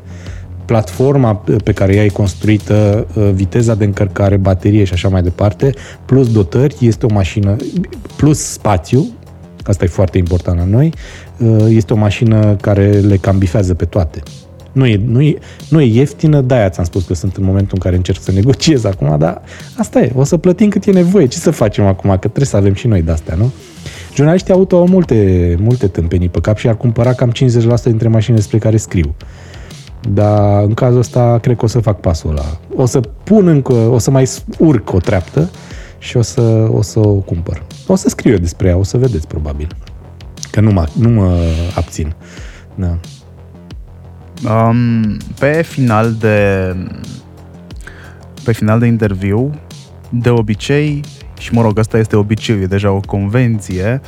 platforma pe care ea e construită, viteza de încărcare, baterie și așa mai departe, plus dotări, este o mașină, plus spațiu, asta e foarte important la noi, este o mașină care le cambifează pe toate. Nu e ieftină, de-aia ți-am spus că sunt în momentul în care încerc să negociez acum, dar asta e, o să plătim cât e nevoie, ce să facem acum, că trebuie să avem și noi de-astea, nu? Jurnaliștii auto au multe tâmpenii pe cap și ar cumpăra cam 50% dintre mașinile despre care scriu. Dar în cazul ăsta cred că o să fac pasul ăla. O să mai urc o treaptă și o să o cumpăr. O să scriu eu despre ea, o să vedeți probabil. Că nu mă abțin. Da. Pe final de interviu, de obicei, și mă rog, asta este obiceiul, e deja o convenție,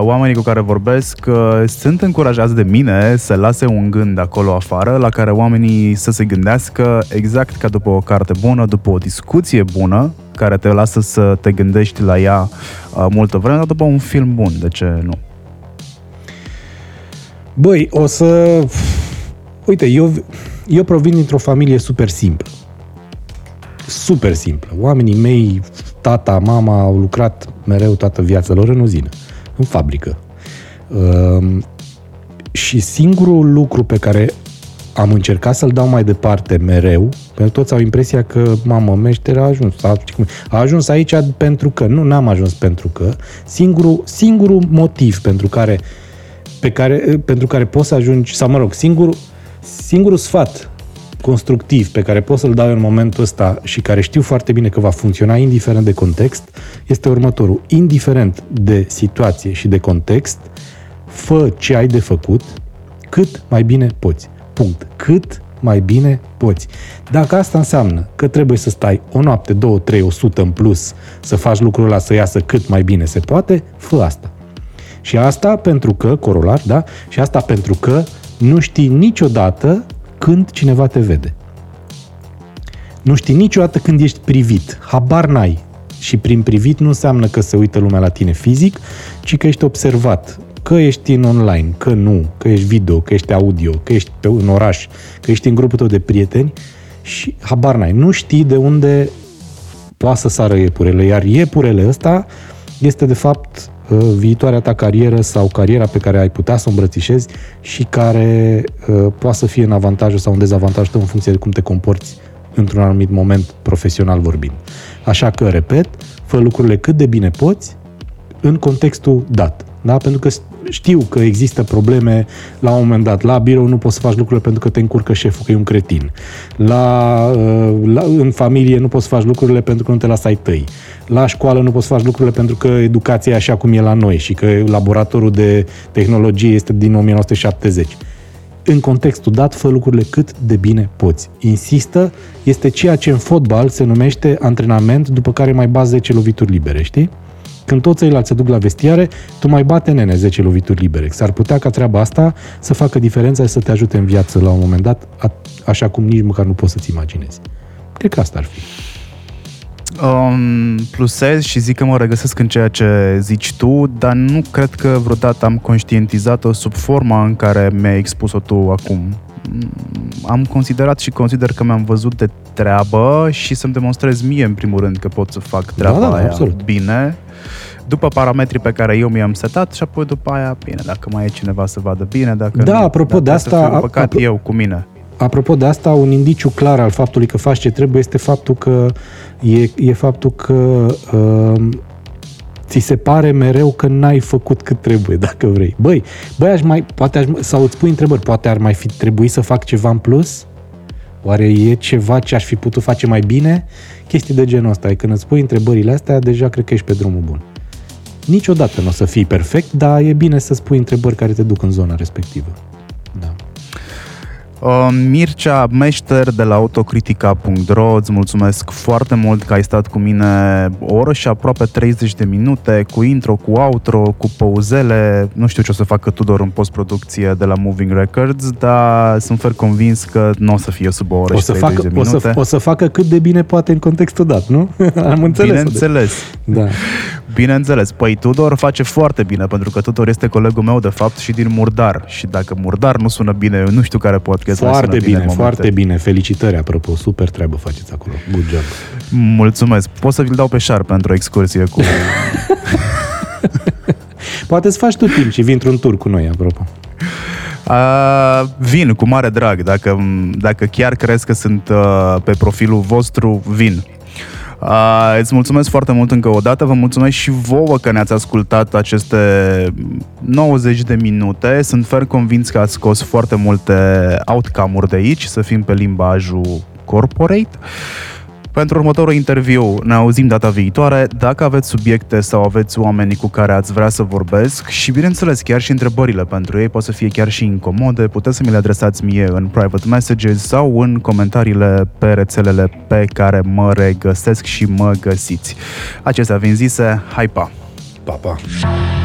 oamenii cu care vorbesc sunt încurajați de mine să lase un gând acolo afară, la care oamenii să se gândească exact ca după o carte bună, după o discuție bună, care te lasă să te gândești la ea multă vreme, dar după un film bun, de ce nu? Băi, uite, eu provin dintr-o familie super simplă. Super simplă. Oamenii mei, tata, mama, au lucrat mereu toată viața lor în uzină, în fabrică. Și singurul lucru pe care am încercat să-l dau mai departe mereu, pentru că toți au impresia că mamă, Meșter a ajuns aici pentru că, nu, n-am ajuns pentru că, singurul motiv pentru care poți să ajungi, sau mă rog, singurul sfat constructiv pe care pot să-l dau în momentul ăsta și care știu foarte bine că va funcționa indiferent de context, este următorul. Indiferent de situație și de context, fă ce ai de făcut cât mai bine poți. Punct. Cât mai bine poți. Dacă asta înseamnă că trebuie să stai o noapte, 2, 3, 100 în plus să faci lucrul ăla să iasă cât mai bine se poate, fă asta. Și asta pentru că, corolar, da? Și asta pentru că nu știi niciodată când cineva te vede. Nu știi niciodată când ești privit. Habar n-ai. Și prin privit nu înseamnă că se uită lumea la tine fizic, ci că ești observat. Că ești în online, că nu, că ești video, că ești audio, că ești în oraș, că ești în grupul tău de prieteni și habar n-ai. Nu știi de unde poate să sară iepurele. Iar iepurele ăsta este de fapt viitoarea ta carieră sau cariera pe care ai putea să o îmbrățișezi și care poate să fie în avantajul sau în dezavantajul tău în funcție de cum te comporți într-un anumit moment profesional vorbind. Așa că, repet, fă lucrurile cât de bine poți în contextul dat. Da? Pentru că știu că există probleme la un moment dat. La birou nu poți să faci lucrurile pentru că te încurcă șeful că e un cretin. În familie nu poți să faci lucrurile pentru că nu te lasă ai tăi. La școală nu poți să faci lucrurile pentru că educația e așa cum e la noi și că laboratorul de tehnologie este din 1970. În contextul dat, fă lucrurile cât de bine poți. Insistă, este ceea ce în fotbal se numește antrenament, după care mai bați 10 lovituri libere, știi? Când toți ceilalți se duc la vestiare, tu mai bate, nene, 10 lovituri libere. S-ar putea ca treaba asta să facă diferența și să te ajute în viață la un moment dat, așa cum nici măcar nu poți să-ți imaginezi. Cred că asta ar fi. Plusez și zic că mă regăsesc în ceea ce zici tu, dar nu cred că vreodată am conștientizat-o sub forma în care mi-ai expus-o tu acum. Am considerat și consider că mi-am văzut de treabă și să-mi demonstrez mie, în primul rând, că pot să fac treaba aia absolut bine, după parametrii pe care eu mi-am setat și apoi după aia, bine, dacă mai e cineva să vadă bine, dacă da, nu, apropo de asta, să păcat eu cu mine. Apropo de asta, un indiciu clar al faptului că faci ce trebuie este faptul că ți se pare mereu că n-ai făcut cât trebuie, dacă vrei. Băi, sau îți pui întrebări, poate ar mai fi trebuit să fac ceva în plus? Oare e ceva ce aș fi putut face mai bine? Chestii de genul ăsta. E când îți pui întrebările astea, deja cred că ești pe drumul bun. Niciodată nu o să fii perfect, dar e bine să-ți pui întrebări care te duc în zona respectivă. Da. Mircea Meșter de la autocritica.ro, îți mulțumesc foarte mult că ai stat cu mine o oră și aproape 30 de minute cu intro, cu outro, cu pauzele. Nu știu ce o să facă Tudor în postproducție de la Moving Records, dar sunt fer convins că nu o să fie sub o oră și 30 de minute. O să facă cât de bine poate în contextul dat, nu? Am înțeles. Bineînțeles. Da. Bineînțeles. Păi Tudor face foarte bine, pentru că Tudor este colegul meu de fapt și din Murdar. Și dacă Murdar nu sună bine, eu nu știu care podcast. Foarte bine, foarte bine. Felicitări, apropo. Super treabă faceți acolo. Good job. Mulțumesc. Poți să vi-l dau pe șar pentru o excursie cu... Poate să faci tu timp și vii într-un tur cu noi, apropo. Vin, cu mare drag. Dacă chiar crezi că sunt pe profilul vostru, vin. Îți mulțumesc foarte mult încă o dată. Vă mulțumesc și vouă că ne-ați ascultat aceste 90 de minute. Sunt fer convins că ați scos foarte multe outcome-uri de aici, să fim pe limbajul corporate. Pentru următorul interviu ne auzim data viitoare. Dacă aveți subiecte sau aveți oamenii cu care ați vrea să vorbesc și, bineînțeles, chiar și întrebările pentru ei pot să fie chiar și incomode, puteți să mi le adresați mie în private messages sau în comentariile pe rețelele pe care mă regăsesc și mă găsiți. Acestea fiind zise, hai pa! Pa, pa!